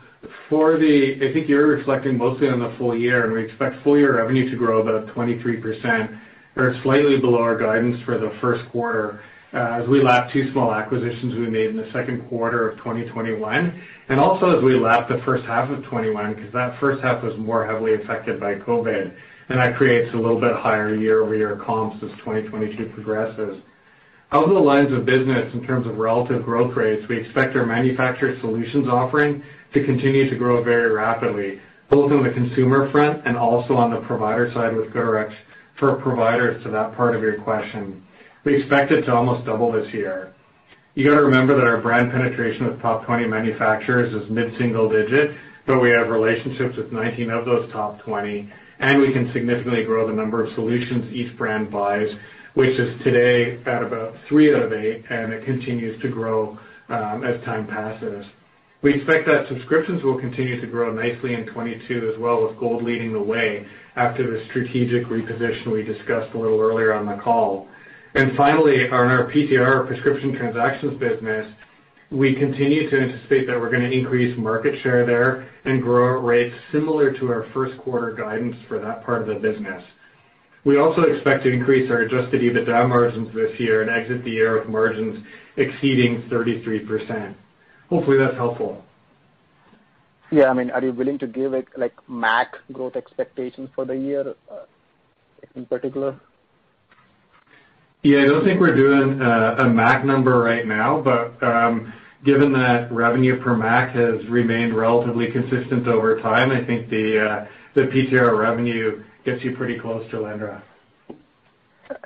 for the, I think you're reflecting mostly on the full year, and we expect full year revenue to grow about twenty-three percent, or slightly below our guidance for the first quarter, uh, as we lap two small acquisitions we made in the second quarter of twenty twenty-one, and also as we lap the first half of twenty-one, because that first half was more heavily affected by COVID, and that creates a little bit higher year-over-year comps as twenty twenty-two progresses. Of the lines of business in terms of relative growth rates, we expect our manufacturer solutions offering to continue to grow very rapidly, both on the consumer front and also on the provider side with GoodRx for providers to that part of your question. We expect it to almost double this year. You got to remember that our brand penetration with top twenty manufacturers is mid-single digit, but we have relationships with nineteen of those top twenty, and we can significantly grow the number of solutions each brand buys, which is today at about three out of eight, and it continues to grow um, as time passes. We expect that subscriptions will continue to grow nicely in twenty-two as well, with Gold leading the way after the strategic reposition we discussed a little earlier on the call. And finally, on our P T R, prescription transactions business, we continue to anticipate that we're going to increase market share there and grow at rates similar to our first quarter guidance for that part of the business. We also expect to increase our adjusted EBITDA margins this year and exit the year with margins exceeding thirty-three percent. Hopefully that's helpful. Yeah, I mean, are you willing to give it like M A C growth expectations for the year uh, in particular? Yeah, I don't think we're doing uh, a M A C number right now, but um, given that revenue per M A C has remained relatively consistent over time, I think the uh, the P T R revenue gets you pretty close to Lendra.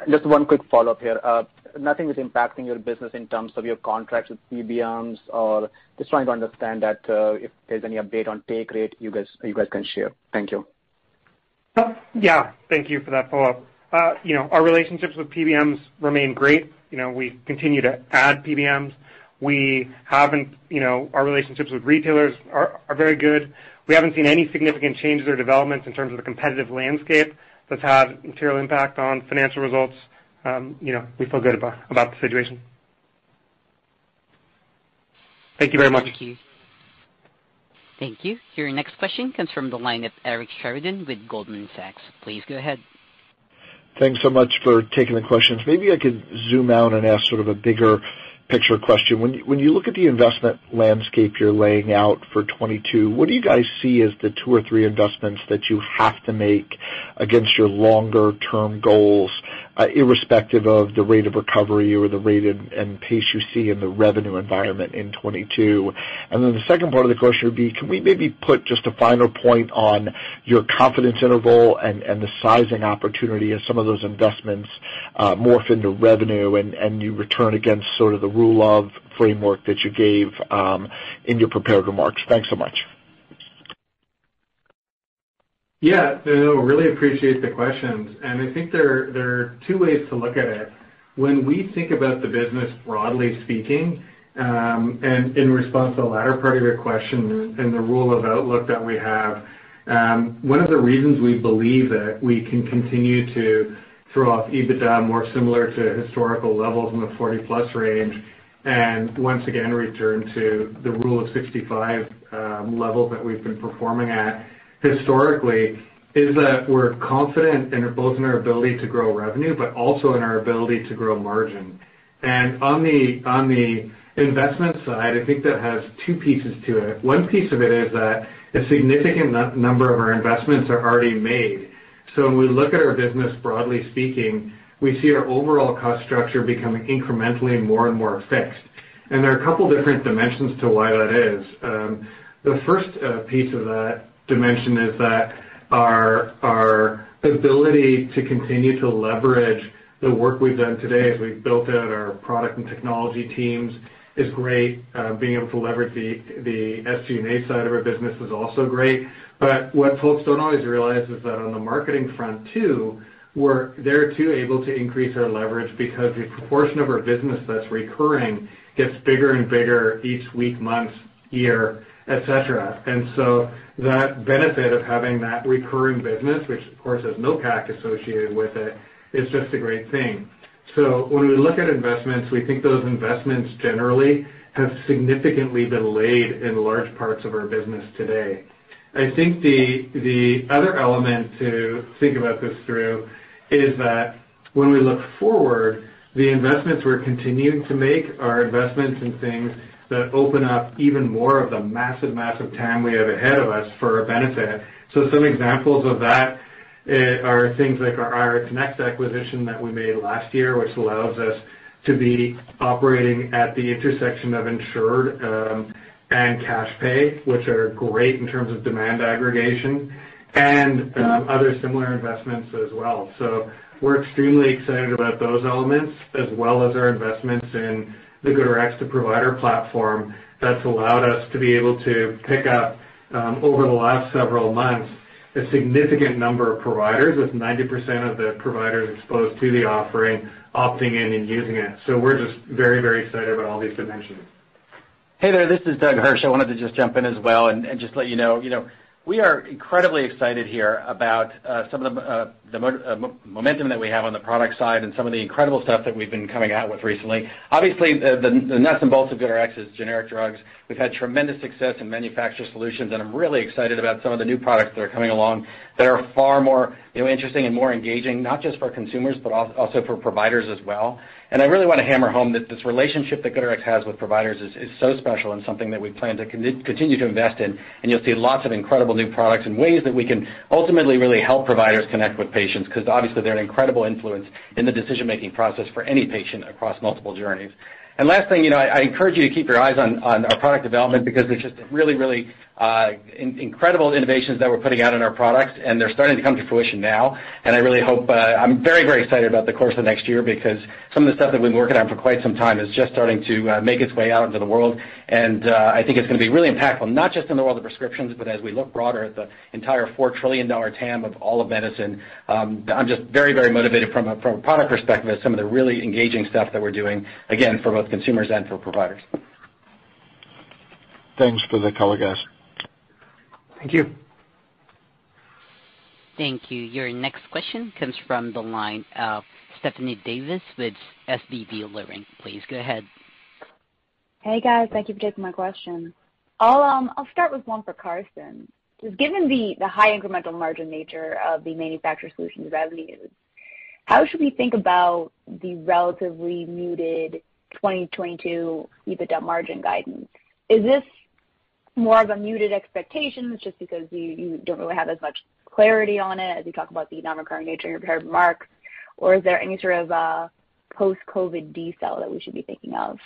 Just one quick follow-up here. Uh, nothing is impacting your business in terms of your contracts with C B Ms, or just trying to understand that uh, if there's any update on take rate you guys you guys can share. Thank you. Yeah, thank you for that follow-up. Uh, you know, our relationships with P B Ms remain great. You know, we continue to add P B Ms. We haven't, you know, our relationships with retailers are, are very good. We haven't seen any significant changes or developments in terms of the competitive landscape that's had material impact on financial results. Um, you know, we feel good about, about the situation. Thank you very much. Thank you. Thank you. Your next question comes from the line of Eric Sheridan with Goldman Sachs. Please go ahead. Thanks so much for taking the questions. Maybe I could zoom out and ask sort of a bigger picture question. When you, when you look at the investment landscape you're laying out for twenty-two, what do you guys see as the two or three investments that you have to make against your longer-term goals, uh, irrespective of the rate of recovery or the rate and, and pace you see in the revenue environment in twenty-two? And then the second part of the question would be, can we maybe put just a finer point on your confidence interval and, and the sizing opportunity as some of those investments uh, morph into revenue and, and you return against sort of the rule of framework that you gave um, in your prepared remarks? Thanks so much. Yeah, I really appreciate the questions. And I think there, there are two ways to look at it. When we think about the business broadly speaking, um, and in response to the latter part of your question and the rule of outlook that we have, um, one of the reasons we believe that we can continue to throw off EBITDA more similar to historical levels in the forty plus range, and once again return to the rule of sixty-five um, levels that we've been performing at historically, is that we're confident in both in our ability to grow revenue, but also in our ability to grow margin. And on the on the investment side, I think that has two pieces to it. One piece of it is that a significant number of our investments are already made. So when we look at our business, broadly speaking, we see our overall cost structure becoming incrementally more and more fixed. And there are a couple different dimensions to why that is. Um, the first uh, piece of that dimension is that our, our ability to continue to leverage the work we've done today as we've built out our product and technology teams is great. Uh, being able to leverage the, the S G and A side of our business is also great. But what folks don't always realize is that on the marketing front, too, we're there, too, able to increase our leverage because the proportion of our business that's recurring gets bigger and bigger each week, month, year, et cetera. And so that benefit of having that recurring business, which, of course, has no C A C associated with it, is just a great thing. So when we look at investments, we think those investments generally have significantly been laid in large parts of our business today. I think the the other element to think about this through is that when we look forward, the investments we're continuing to make are investments in things that open up even more of the massive, massive time we have ahead of us for our benefit. So some examples of that are things like our I R A Connect acquisition that we made last year, which allows us to be operating at the intersection of insured um, and cash pay, which are great in terms of demand aggregation, and um, other similar investments as well. So we're extremely excited about those elements, as well as our investments in the GoodRx to Provider platform that's allowed us to be able to pick up, um, over the last several months, a significant number of providers, with ninety percent of the providers exposed to the offering opting in and using it. So we're just very, very excited about all these dimensions. Hey there, this is Doug Hirsch. I wanted to just jump in as well and, and just let you know, you know, we are incredibly excited here about uh, some of the, uh, the mo- uh, mo- momentum that we have on the product side and some of the incredible stuff that we've been coming out with recently. Obviously, the, the, the nuts and bolts of GoodRx is generic drugs. We've had tremendous success in manufacturer solutions, and I'm really excited about some of the new products that are coming along that are far more, you know, interesting and more engaging, not just for consumers, but also for providers as well. And I really want to hammer home that this relationship that GoodRx has with providers is, is so special and something that we plan to con- continue to invest in. And you'll see lots of incredible new products and ways that we can ultimately really help providers connect with patients, because obviously they're an incredible influence in the decision-making process for any patient across multiple journeys. And last thing, you know, I, I encourage you to keep your eyes on, on our product development, because there's just really, really uh, in, incredible innovations that we're putting out in our products, and they're starting to come to fruition now. And I really hope, uh, I'm very, very excited about the course of next year, because some of the stuff that we've been working on for quite some time is just starting to uh, make its way out into the world. And uh, I think it's going to be really impactful, not just in the world of prescriptions, but as we look broader at the entire four trillion dollars T A M of all of medicine. Um, I'm just very, very motivated from a, from a product perspective as some of the really engaging stuff that we're doing, again, for both consumers and for providers. Thanks for the color, guys. Thank you. Thank you. Your next question comes from the line of Stephanie Davis with S V B Leerink. Please go ahead. Hey, guys. Thank you for taking my question. I'll, um, I'll start with one for Karsten. Just given the, the high incremental margin nature of the manufacturer solutions revenues, how should we think about the relatively muted twenty twenty-two EBITDA margin guidance? Is this more of a muted expectation just because you, you don't really have as much clarity on it as you talk about the non-recurring nature of your prepared remarks, or is there any sort of uh, post-COVID decel that we should be thinking of?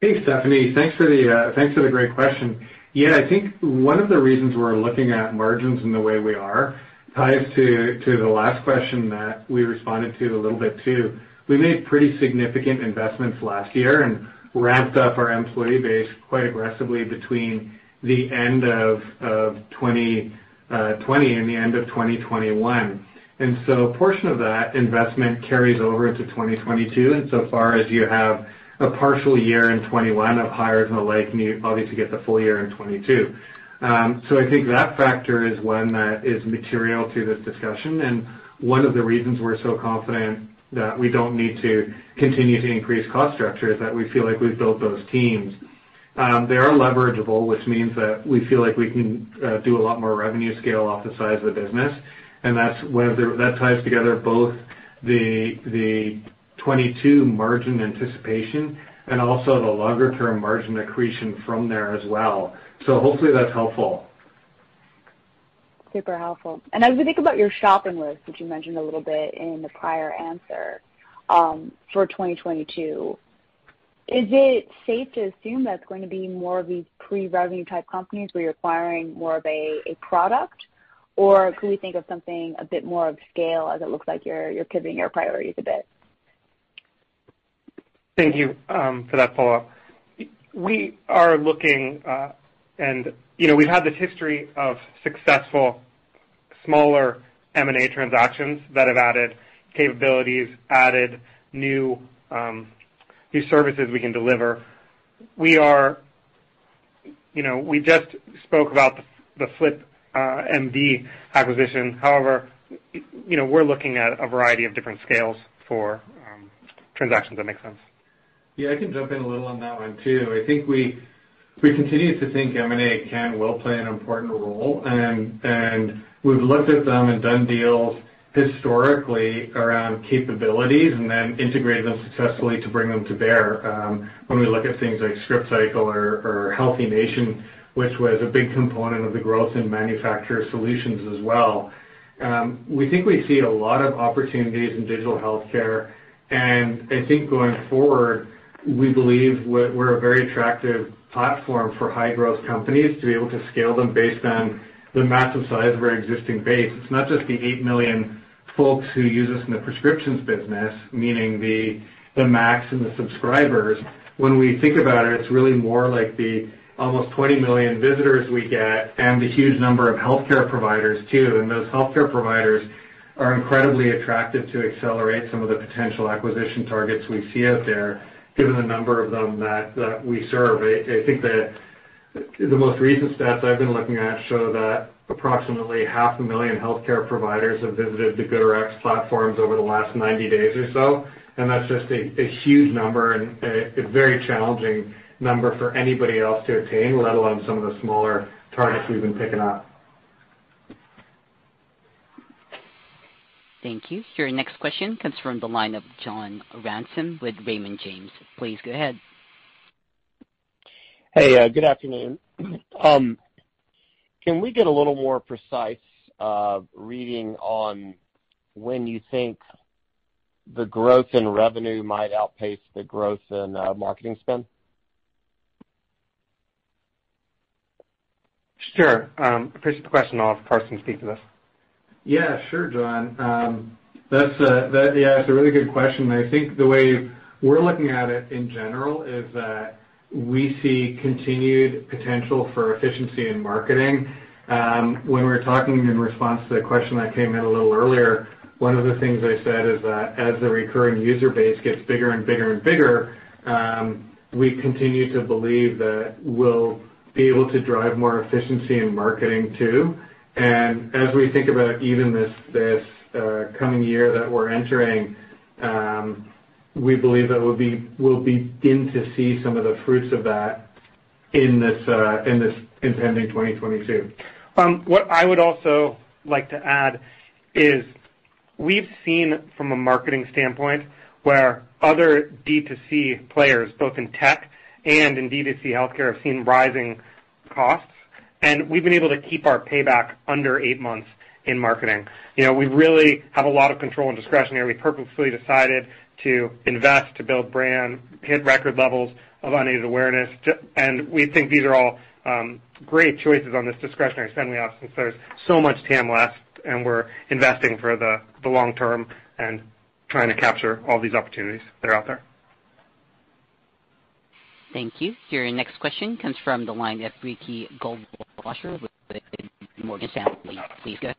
Hey, Stephanie, thanks for the uh, thanks for the great question. Yeah, I think one of the reasons we're looking at margins in the way we are ties to, to the last question that we responded to a little bit too. We made pretty significant investments last year and ramped up our employee base quite aggressively between the end of, of twenty twenty and the end of twenty twenty-one. And so a portion of that investment carries over into twenty twenty-two, and so far as you have a partial year in twenty-one of hires and the like, and you obviously get the full year in twenty-two. Um, so I think that factor is one that is material to this discussion, and one of the reasons we're so confident that we don't need to continue to increase cost structures, that we feel like we've built those teams. Um, they are leverageable, which means that we feel like we can uh, do a lot more revenue scale off the size of the business, and that's one of the, that ties together both the the twenty-two margin anticipation and also the longer-term margin accretion from there as well. So hopefully that's helpful. Super helpful. And as we think about your shopping list, which you mentioned a little bit in the prior answer, um, for twenty twenty-two, is it safe to assume that's going to be more of these pre-revenue type companies where you're acquiring more of a, a product? Or could we think of something a bit more of scale as it looks like you're, you're pivoting your priorities a bit? Thank you um, for that follow-up. We are looking, uh, and you know, we've had this history of successful smaller M and A transactions that have added capabilities, added new um, new services we can deliver. We are, you know, we just spoke about the, the Flip Uh, M D acquisition. However, you know, we're looking at a variety of different scales for um, transactions that make sense. Yeah, I can jump in a little on that one too. I think we we continue to think M and A can will play an important role, and and we've looked at them and done deals historically around capabilities and then integrated them successfully to bring them to bear. Um, when we look at things like ScriptCycle or, or Healthy Nation, which was a big component of the growth in manufacturer solutions as well. Um, we think we see a lot of opportunities in digital healthcare, and I think going forward, we believe we're a very attractive platform for high-growth companies to be able to scale them based on the massive size of our existing base. It's not just the eight million folks who use us in the prescriptions business, meaning the, the Macs and the subscribers. When we think about it, it's really more like the almost twenty million visitors we get, and the huge number of healthcare providers too. And those healthcare providers are incredibly attractive to accelerate some of the potential acquisition targets we see out there, given the number of them that, that we serve. I, I think the the most recent stats I've been looking at show that approximately half a million healthcare providers have visited the GoodRx platforms over the last ninety days or so, and that's just a, a huge number and a, a very challenging number for anybody else to attain, let alone some of the smaller targets we've been picking up. Thank you. Your next question comes from the line of John Ransom with Raymond James. Please go ahead. Hey, uh, good afternoon. Um, can we get a little more precise uh, reading on when you think the growth in revenue might outpace the growth in uh, marketing spend? Sure. Um, appreciate the question. I'll have Karsten speak to this. Yeah, sure, John. Um, that's a, that, yeah, it's a really good question. I think the way we're looking at it in general is that we see continued potential for efficiency in marketing. Um, when we were talking in response to the question that came in a little earlier, one of the things I said is that as the recurring user base gets bigger and bigger and bigger, um, we continue to believe that we'll be able to drive more efficiency in marketing too. And as we think about even this this uh, coming year that we're entering, um, we believe that we'll be we'll begin to see some of the fruits of that in this uh, in this impending twenty twenty-two. Um, what I would also like to add is we've seen from a marketing standpoint where other D two C players, both in tech and in D two C healthcare, have seen rising costs, and we've been able to keep our payback under eight months in marketing. You know, we really have a lot of control and discretion here. We purposefully decided to invest, to build brand, hit record levels of unaided awareness, and we think these are all um, great choices on this discretionary spend we have, since there's so much T A M left, and we're investing for the, the long term and trying to capture all these opportunities that are out there. Thank you. Your next question comes from the line of Ricky Goldwasser with Morgan Stanley. Please go ahead.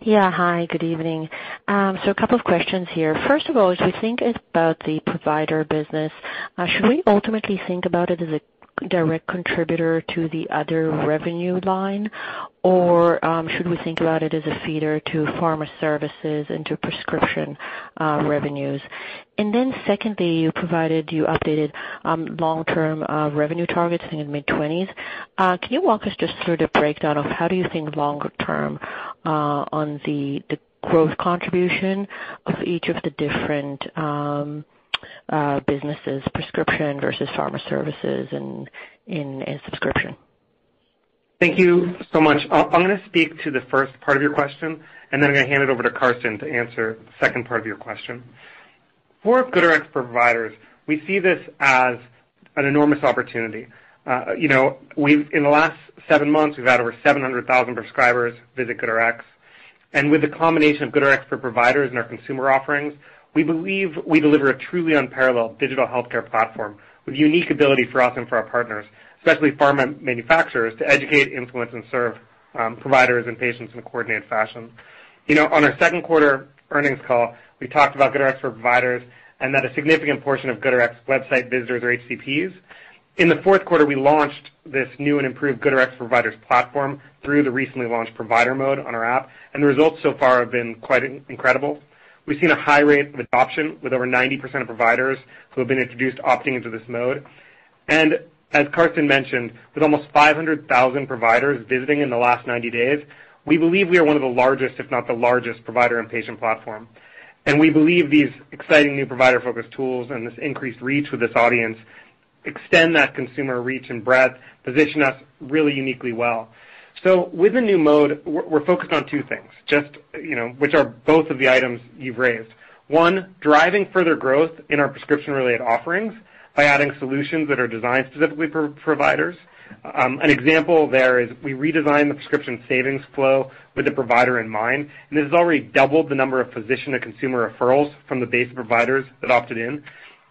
Yeah, hi, good evening. Um, so a couple of questions here. First of all, as we think about the provider business, uh, should we ultimately think about it as a direct contributor to the other revenue line, or um, should we think about it as a feeder to pharma services and to prescription uh, revenues? And then secondly, you provided, you updated um, long-term uh, revenue targets, I think in the mid-twenties. Uh, can you walk us just through the breakdown of how do you think longer-term uh, on the, the growth contribution of each of the different um, uh, businesses, prescription versus pharma services and in, in subscription? Thank you so much. I'm going to speak to the first part of your question, and then I'm going to hand it over to Karsten to answer the second part of your question. For GoodRx providers, we see this as an enormous opportunity. Uh, you know, we've in the last seven months, we've had over seven hundred thousand prescribers visit GoodRx. And with the combination of GoodRx for providers and our consumer offerings, we believe we deliver a truly unparalleled digital healthcare platform with unique ability for us and for our partners, especially pharma manufacturers, to educate, influence, and serve um, providers and patients in a coordinated fashion. You know, on our second quarter earnings call, we talked about GoodRx for providers and that a significant portion of GoodRx website visitors are H C Ps. In the fourth quarter, we launched this new and improved GoodRx Providers platform through the recently launched provider mode on our app, and the results so far have been quite incredible. We've seen a high rate of adoption with over ninety percent of providers who have been introduced opting into this mode. And as Karsten mentioned, with almost five hundred thousand providers visiting in the last ninety days, we believe we are one of the largest, if not the largest, provider and patient platform. And we believe these exciting new provider-focused tools and this increased reach with this audience extend that consumer reach and breadth, position us really uniquely well. So with the new mode, we're focused on two things, just, you know, which are both of the items you've raised. One, driving further growth in our prescription-related offerings by adding solutions that are designed specifically for providers. Um, an example there is we redesigned the prescription savings flow with the provider in mind, and this has already doubled the number of physician-to-consumer referrals from the base of providers that opted in.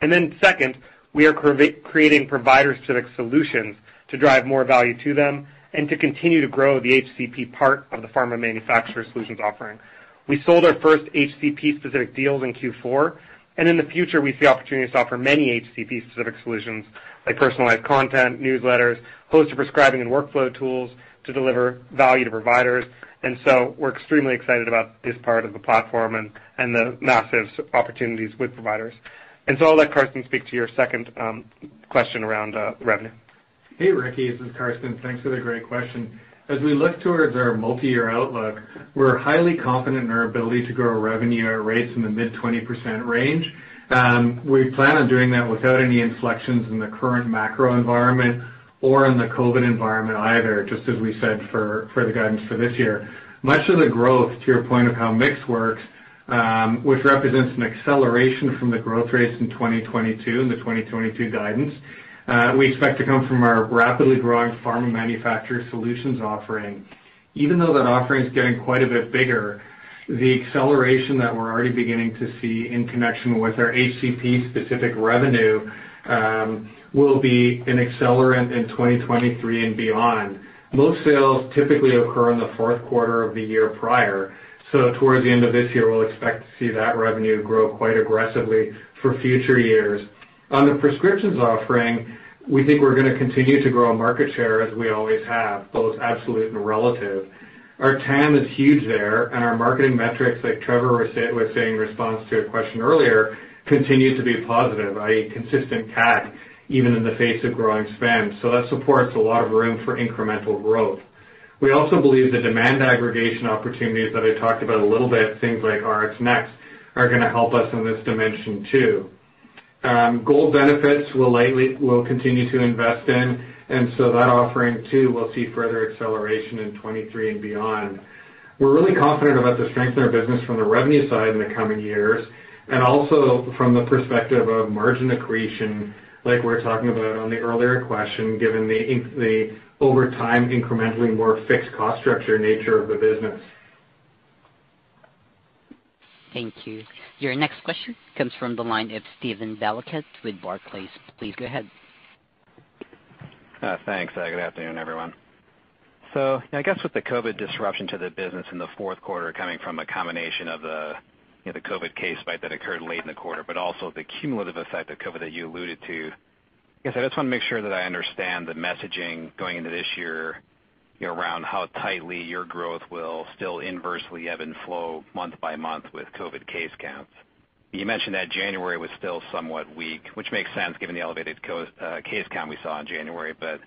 And then second, we are creating provider-specific solutions to drive more value to them and to continue to grow the H C P part of the pharma manufacturer solutions offering. We sold our first H C P-specific deals in Q four, and in the future we see opportunities to offer many H C P-specific solutions like personalized content, newsletters, host of prescribing and workflow tools to deliver value to providers. And so we're extremely excited about this part of the platform and, and the massive opportunities with providers. And so I'll let Karsten speak to your second um, question around uh, revenue. Hey, Ricky, this is Karsten. Thanks for the great question. As we look towards our multi-year outlook, we're highly confident in our ability to grow revenue at rates in the mid twenty percent range. Um, we plan on doing that without any inflections in the current macro environment or in the COVID environment either, just as we said for, for the guidance for this year. Much of the growth, to your point of how mix works, Um, which represents an acceleration from the growth rates in twenty twenty-two and the twenty twenty-two guidance. Uh, we expect to come from our rapidly growing pharma manufacturer solutions offering. Even though that offering is getting quite a bit bigger, the acceleration that we're already beginning to see in connection with our H C P-specific revenue um, will be an accelerant in twenty twenty-three and beyond. Most sales typically occur in the fourth quarter of the year prior, so towards the end of this year, we'll expect to see that revenue grow quite aggressively for future years. On the prescriptions offering, we think we're going to continue to grow market share as we always have, both absolute and relative. Our T A M is huge there, and our marketing metrics, like Trevor was saying in response to a question earlier, continue to be positive, that is consistent C A C, even in the face of growing spend. So that supports a lot of room for incremental growth. We also believe the demand aggregation opportunities that I talked about a little bit, things like RxNext, are going to help us in this dimension too. Um, gold benefits will likely will continue to invest in, and so that offering too will see further acceleration in twenty-three and beyond. We're really confident about the strength in our business from the revenue side in the coming years, and also from the perspective of margin accretion, like we were talking about on the earlier question, given the the over time, incrementally more fixed cost structure nature of the business. Thank you. Your next question comes from the line of Stephen Valiquette with Barclays. Please go ahead. Uh, thanks. Uh, good afternoon, everyone. So I guess with the COVID disruption to the business in the fourth quarter coming from a combination of the you know, the COVID case spike that occurred late in the quarter, but also the cumulative effect of COVID that you alluded to, I guess I just want to make sure that I understand the messaging going into this year, you know, around how tightly your growth will still inversely ebb and flow month by month with COVID case counts. You mentioned that January was still somewhat weak, which makes sense given the elevated co- uh, case count we saw in January, but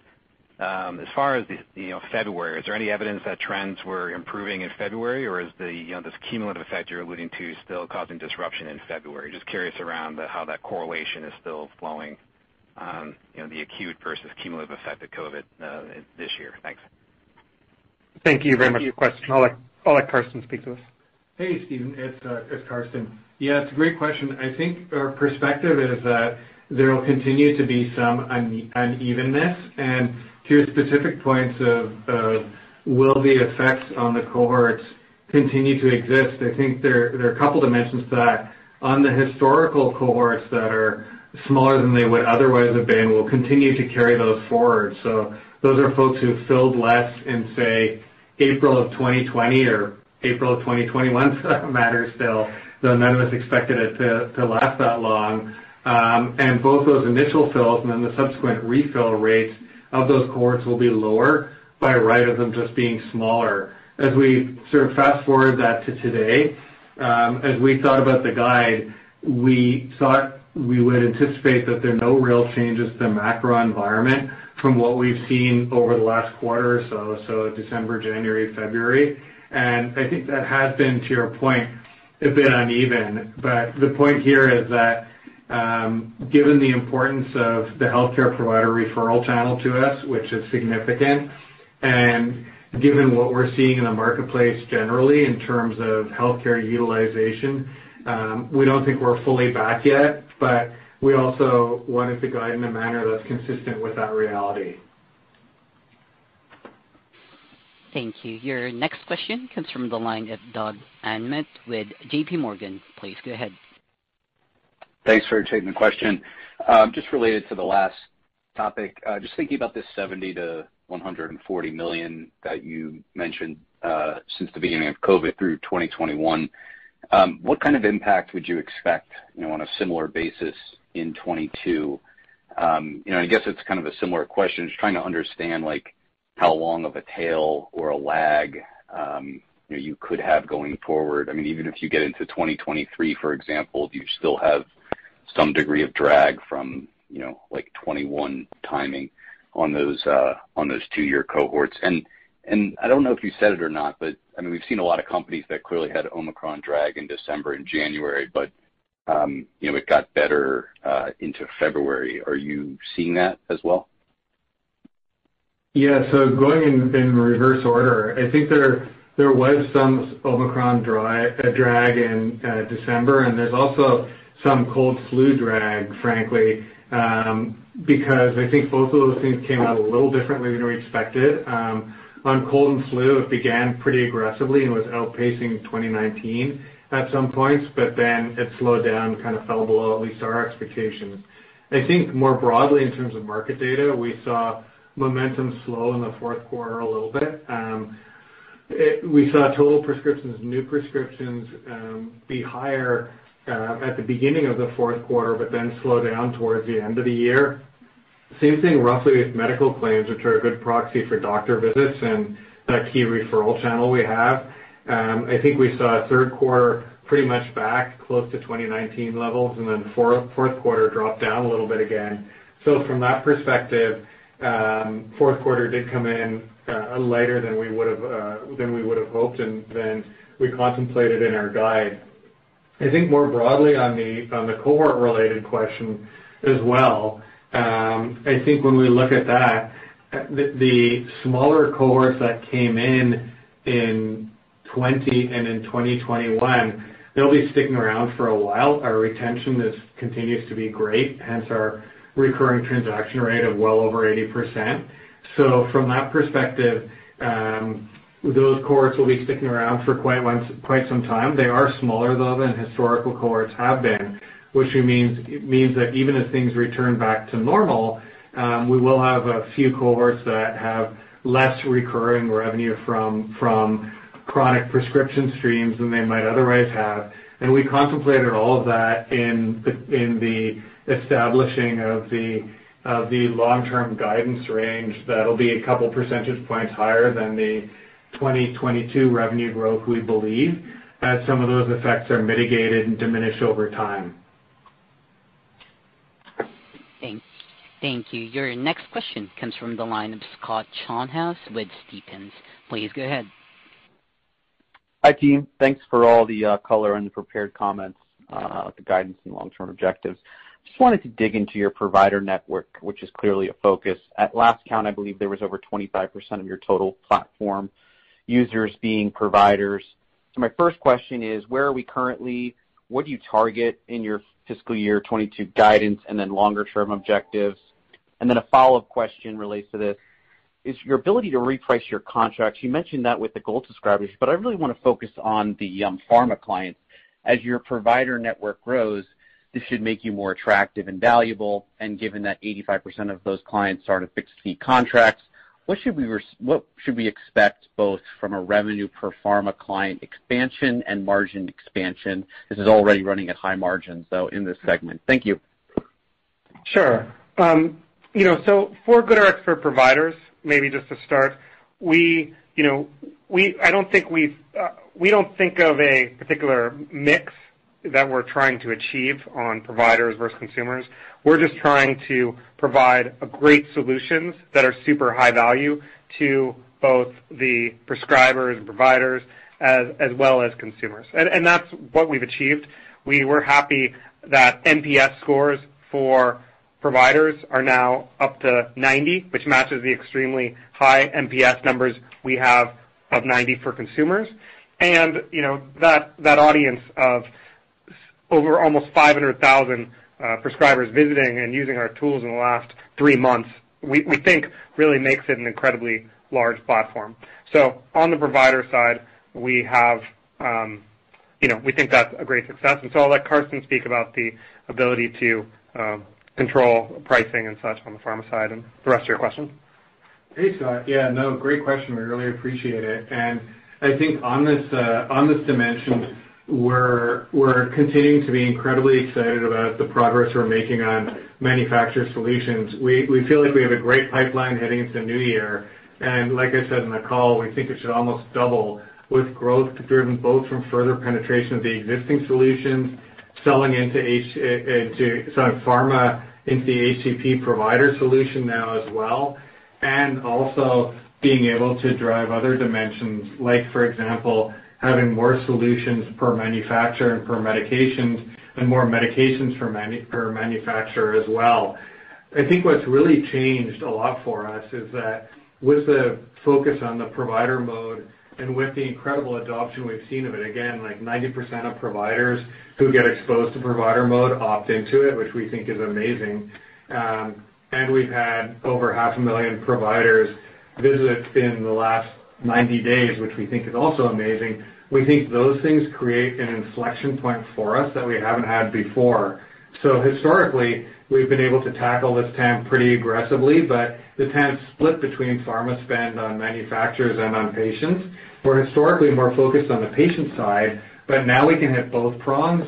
Um, as far as the, you know, February, is there any evidence that trends were improving in February, or is the, you know, this cumulative effect you're alluding to still causing disruption in February? Just curious around the, how that correlation is still flowing, um, you know, the acute versus cumulative effect of COVID uh, this year. Thanks. Thank you very much for your question. I'll let, I'll let Karsten speak to us. Hey, Stephen, it's, uh, it's Karsten. Yeah, it's a great question. I think our perspective is that there will continue to be some une- unevenness, and to your specific points of, of will the effects on the cohorts continue to exist, I think there, there are a couple dimensions to that. On the historical cohorts that are smaller than they would otherwise have been, we'll continue to carry those forward. So those are folks who filled less in, say, April of twenty twenty or April of twenty twenty-one, for that matter still, though none of us expected it to, to last that long. Um, and both those initial fills and then the subsequent refill rates of those cohorts will be lower by right of them just being smaller. As we sort of fast forward that to today, um, as we thought about the guide, we thought we would anticipate that there are no real changes to the macro environment from what we've seen over the last quarter or so, so December, January, February. And I think that has been, to your point, a bit uneven. But the point here is that Um, given the importance of the healthcare provider referral channel to us, which is significant, and given what we're seeing in the marketplace generally in terms of healthcare utilization, um, we don't think we're fully back yet, but we also wanted to guide in a manner that's consistent with that reality. Thank you. Your next question comes from the line of Doug Anmuth with J P Morgan. Please go ahead. Thanks for taking the question. Um, just related to the last topic, uh, just thinking about this seventy to one hundred forty million that you mentioned uh, since the beginning of COVID through twenty twenty-one, um, what kind of impact would you expect, you know, on a similar basis in twenty-two? Um, you know, I guess it's kind of a similar question, just trying to understand like how long of a tail or a lag um, you know, you could have going forward. I mean, even if you get into twenty twenty-three, for example, do you still have some degree of drag from, you know, like twenty-one timing on those uh, on those two-year cohorts. And and I don't know if you said it or not, but I mean, we've seen a lot of companies that clearly had Omicron drag in December and January, but um, you know, it got better uh, into February. Are you seeing that as well? Yeah. So going in, in reverse order, I think there there was some Omicron dry, uh, drag in uh, December, and there's also some cold flu drag, frankly, um, because I think both of those things came out a little differently than we expected. Um, on cold and flu, it began pretty aggressively and was outpacing twenty nineteen at some points, but then it slowed down, kind of fell below at least our expectations. I think more broadly in terms of market data, we saw momentum slow in the fourth quarter a little bit. Um, it, we saw total prescriptions, new prescriptions um, be higher Uh, at the beginning of the fourth quarter, but then slow down towards the end of the year. Same thing roughly with medical claims, which are a good proxy for doctor visits and that key referral channel we have. Um, I think we saw a third quarter pretty much back close to twenty nineteen levels, and then fourth, fourth quarter dropped down a little bit again. So from that perspective, um, fourth quarter did come in uh, lighter than we would have uh, than we would have hoped and than we contemplated in our guide. I think more broadly on the on the cohort-related question as well, um, I think when we look at that, the, the smaller cohorts that came in in twenty and in twenty twenty-one, they'll be sticking around for a while. Our retention is, continues to be great, hence our recurring transaction rate of well over eighty percent. So from that perspective, um, those cohorts will be sticking around for quite one, quite some time. They are smaller, though, than historical cohorts have been, which means means that even as things return back to normal, um, we will have a few cohorts that have less recurring revenue from from chronic prescription streams than they might otherwise have. And we contemplated all of that in the, in the establishing of the of the long-term guidance range that'll be a couple percentage points higher than the twenty twenty-two revenue growth, we believe, as some of those effects are mitigated and diminish over time. Thanks. Thank you. Your next question comes from the line of Scott Schoenhaus with Stephens. Please go ahead. Hi, team. Thanks for all the uh, color and the prepared comments, uh, the guidance and long-term objectives. Just wanted to dig into your provider network, which is clearly a focus. At last count, I believe there was over twenty-five percent of your total platform users being providers. So my first question is, where are we currently? What do you target in your fiscal year twenty-two guidance and then longer-term objectives? And then a follow-up question relates to this. Is your ability to reprice your contracts? You mentioned that with the gold subscribers, but I really want to focus on the um, pharma clients. As your provider network grows, this should make you more attractive and valuable, and given that eighty-five percent of those clients are on fixed-fee contracts, what should, we res- what should we expect both from a revenue per pharma client expansion and margin expansion? This is already running at high margins, though, in this segment. Thank you. Sure. Um, you know, so for GoodRx for Providers, maybe just to start, we, you know, we I don't think we uh, we don't think of a particular mix that we're trying to achieve on providers versus consumers. We're just trying to provide a great solutions that are super high value to both the prescribers and providers as, as well as consumers. And, and that's what we've achieved. We were happy that N P S scores for providers are now up to ninety, which matches the extremely high N P S numbers we have of ninety for consumers. And, you know, that, that audience of over almost five hundred thousand uh, prescribers visiting and using our tools in the last three months, we, we think really makes it an incredibly large platform. So on the provider side, we have, um, you know, we think that's a great success. And so I'll let Karsten speak about the ability to um, control pricing and such on the pharma side and the rest of your question. Hey, Scott. Yeah, no, great question. We really appreciate it. And I think on this uh, on this dimension, We're, we're continuing to be incredibly excited about the progress we're making on manufacturer solutions. We, we feel like we have a great pipeline heading into the new year. And like I said in the call, we think it should almost double, with growth driven both from further penetration of the existing solutions, selling into, H, into selling pharma into the H C P provider solution now as well, and also being able to drive other dimensions, like, for example, having more solutions per manufacturer and per medications, and more medications per, manu- per manufacturer as well. I think what's really changed a lot for us is that with the focus on the provider mode and with the incredible adoption we've seen of it, again, like ninety percent of providers who get exposed to provider mode opt into it, which we think is amazing. Um, and we've had over half a million providers visit in the last ninety days, which we think is also amazing. We think those things create an inflection point for us that we haven't had before. So historically, we've been able to tackle this T A M pretty aggressively, but the T A M split between pharma spend on manufacturers and on patients. We're historically more focused on the patient side, but now we can hit both prongs,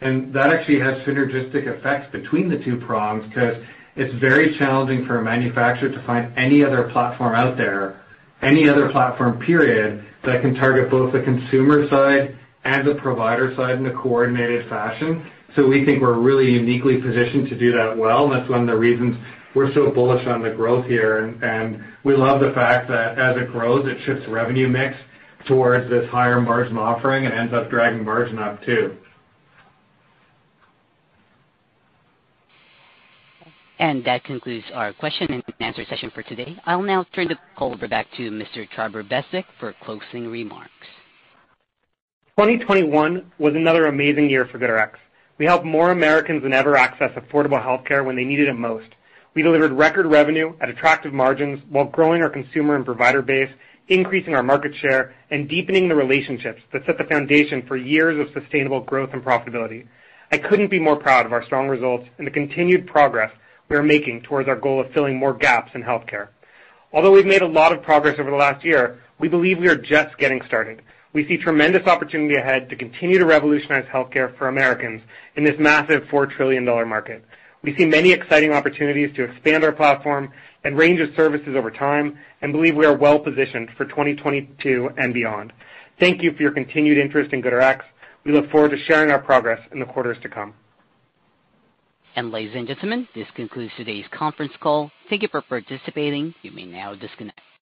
and that actually has synergistic effects between the two prongs, because it's very challenging for a manufacturer to find any other platform out there any other platform, period, that can target both the consumer side and the provider side in a coordinated fashion. So we think we're really uniquely positioned to do that well, and that's one of the reasons we're so bullish on the growth here. And, and we love the fact that as it grows, it shifts revenue mix towards this higher margin offering and ends up dragging margin up too. And that concludes our question and answer session for today. I'll now turn the call over back to Mister Trevor Bedzek for closing remarks. twenty twenty-one was another amazing year for GoodRx. We helped more Americans than ever access affordable healthcare when they needed it most. We delivered record revenue at attractive margins while growing our consumer and provider base, increasing our market share, and deepening the relationships that set the foundation for years of sustainable growth and profitability. I couldn't be more proud of our strong results and the continued progress we are making towards our goal of filling more gaps in healthcare. Although we've made a lot of progress over the last year, we believe we are just getting started. We see tremendous opportunity ahead to continue to revolutionize healthcare for Americans in this massive four trillion dollars market. We see many exciting opportunities to expand our platform and range of services over time, and believe we are well positioned for twenty twenty-two and beyond. Thank you for your continued interest in GoodRx. We look forward to sharing our progress in the quarters to come. And ladies and gentlemen, this concludes today's conference call. Thank you for participating. You may now disconnect.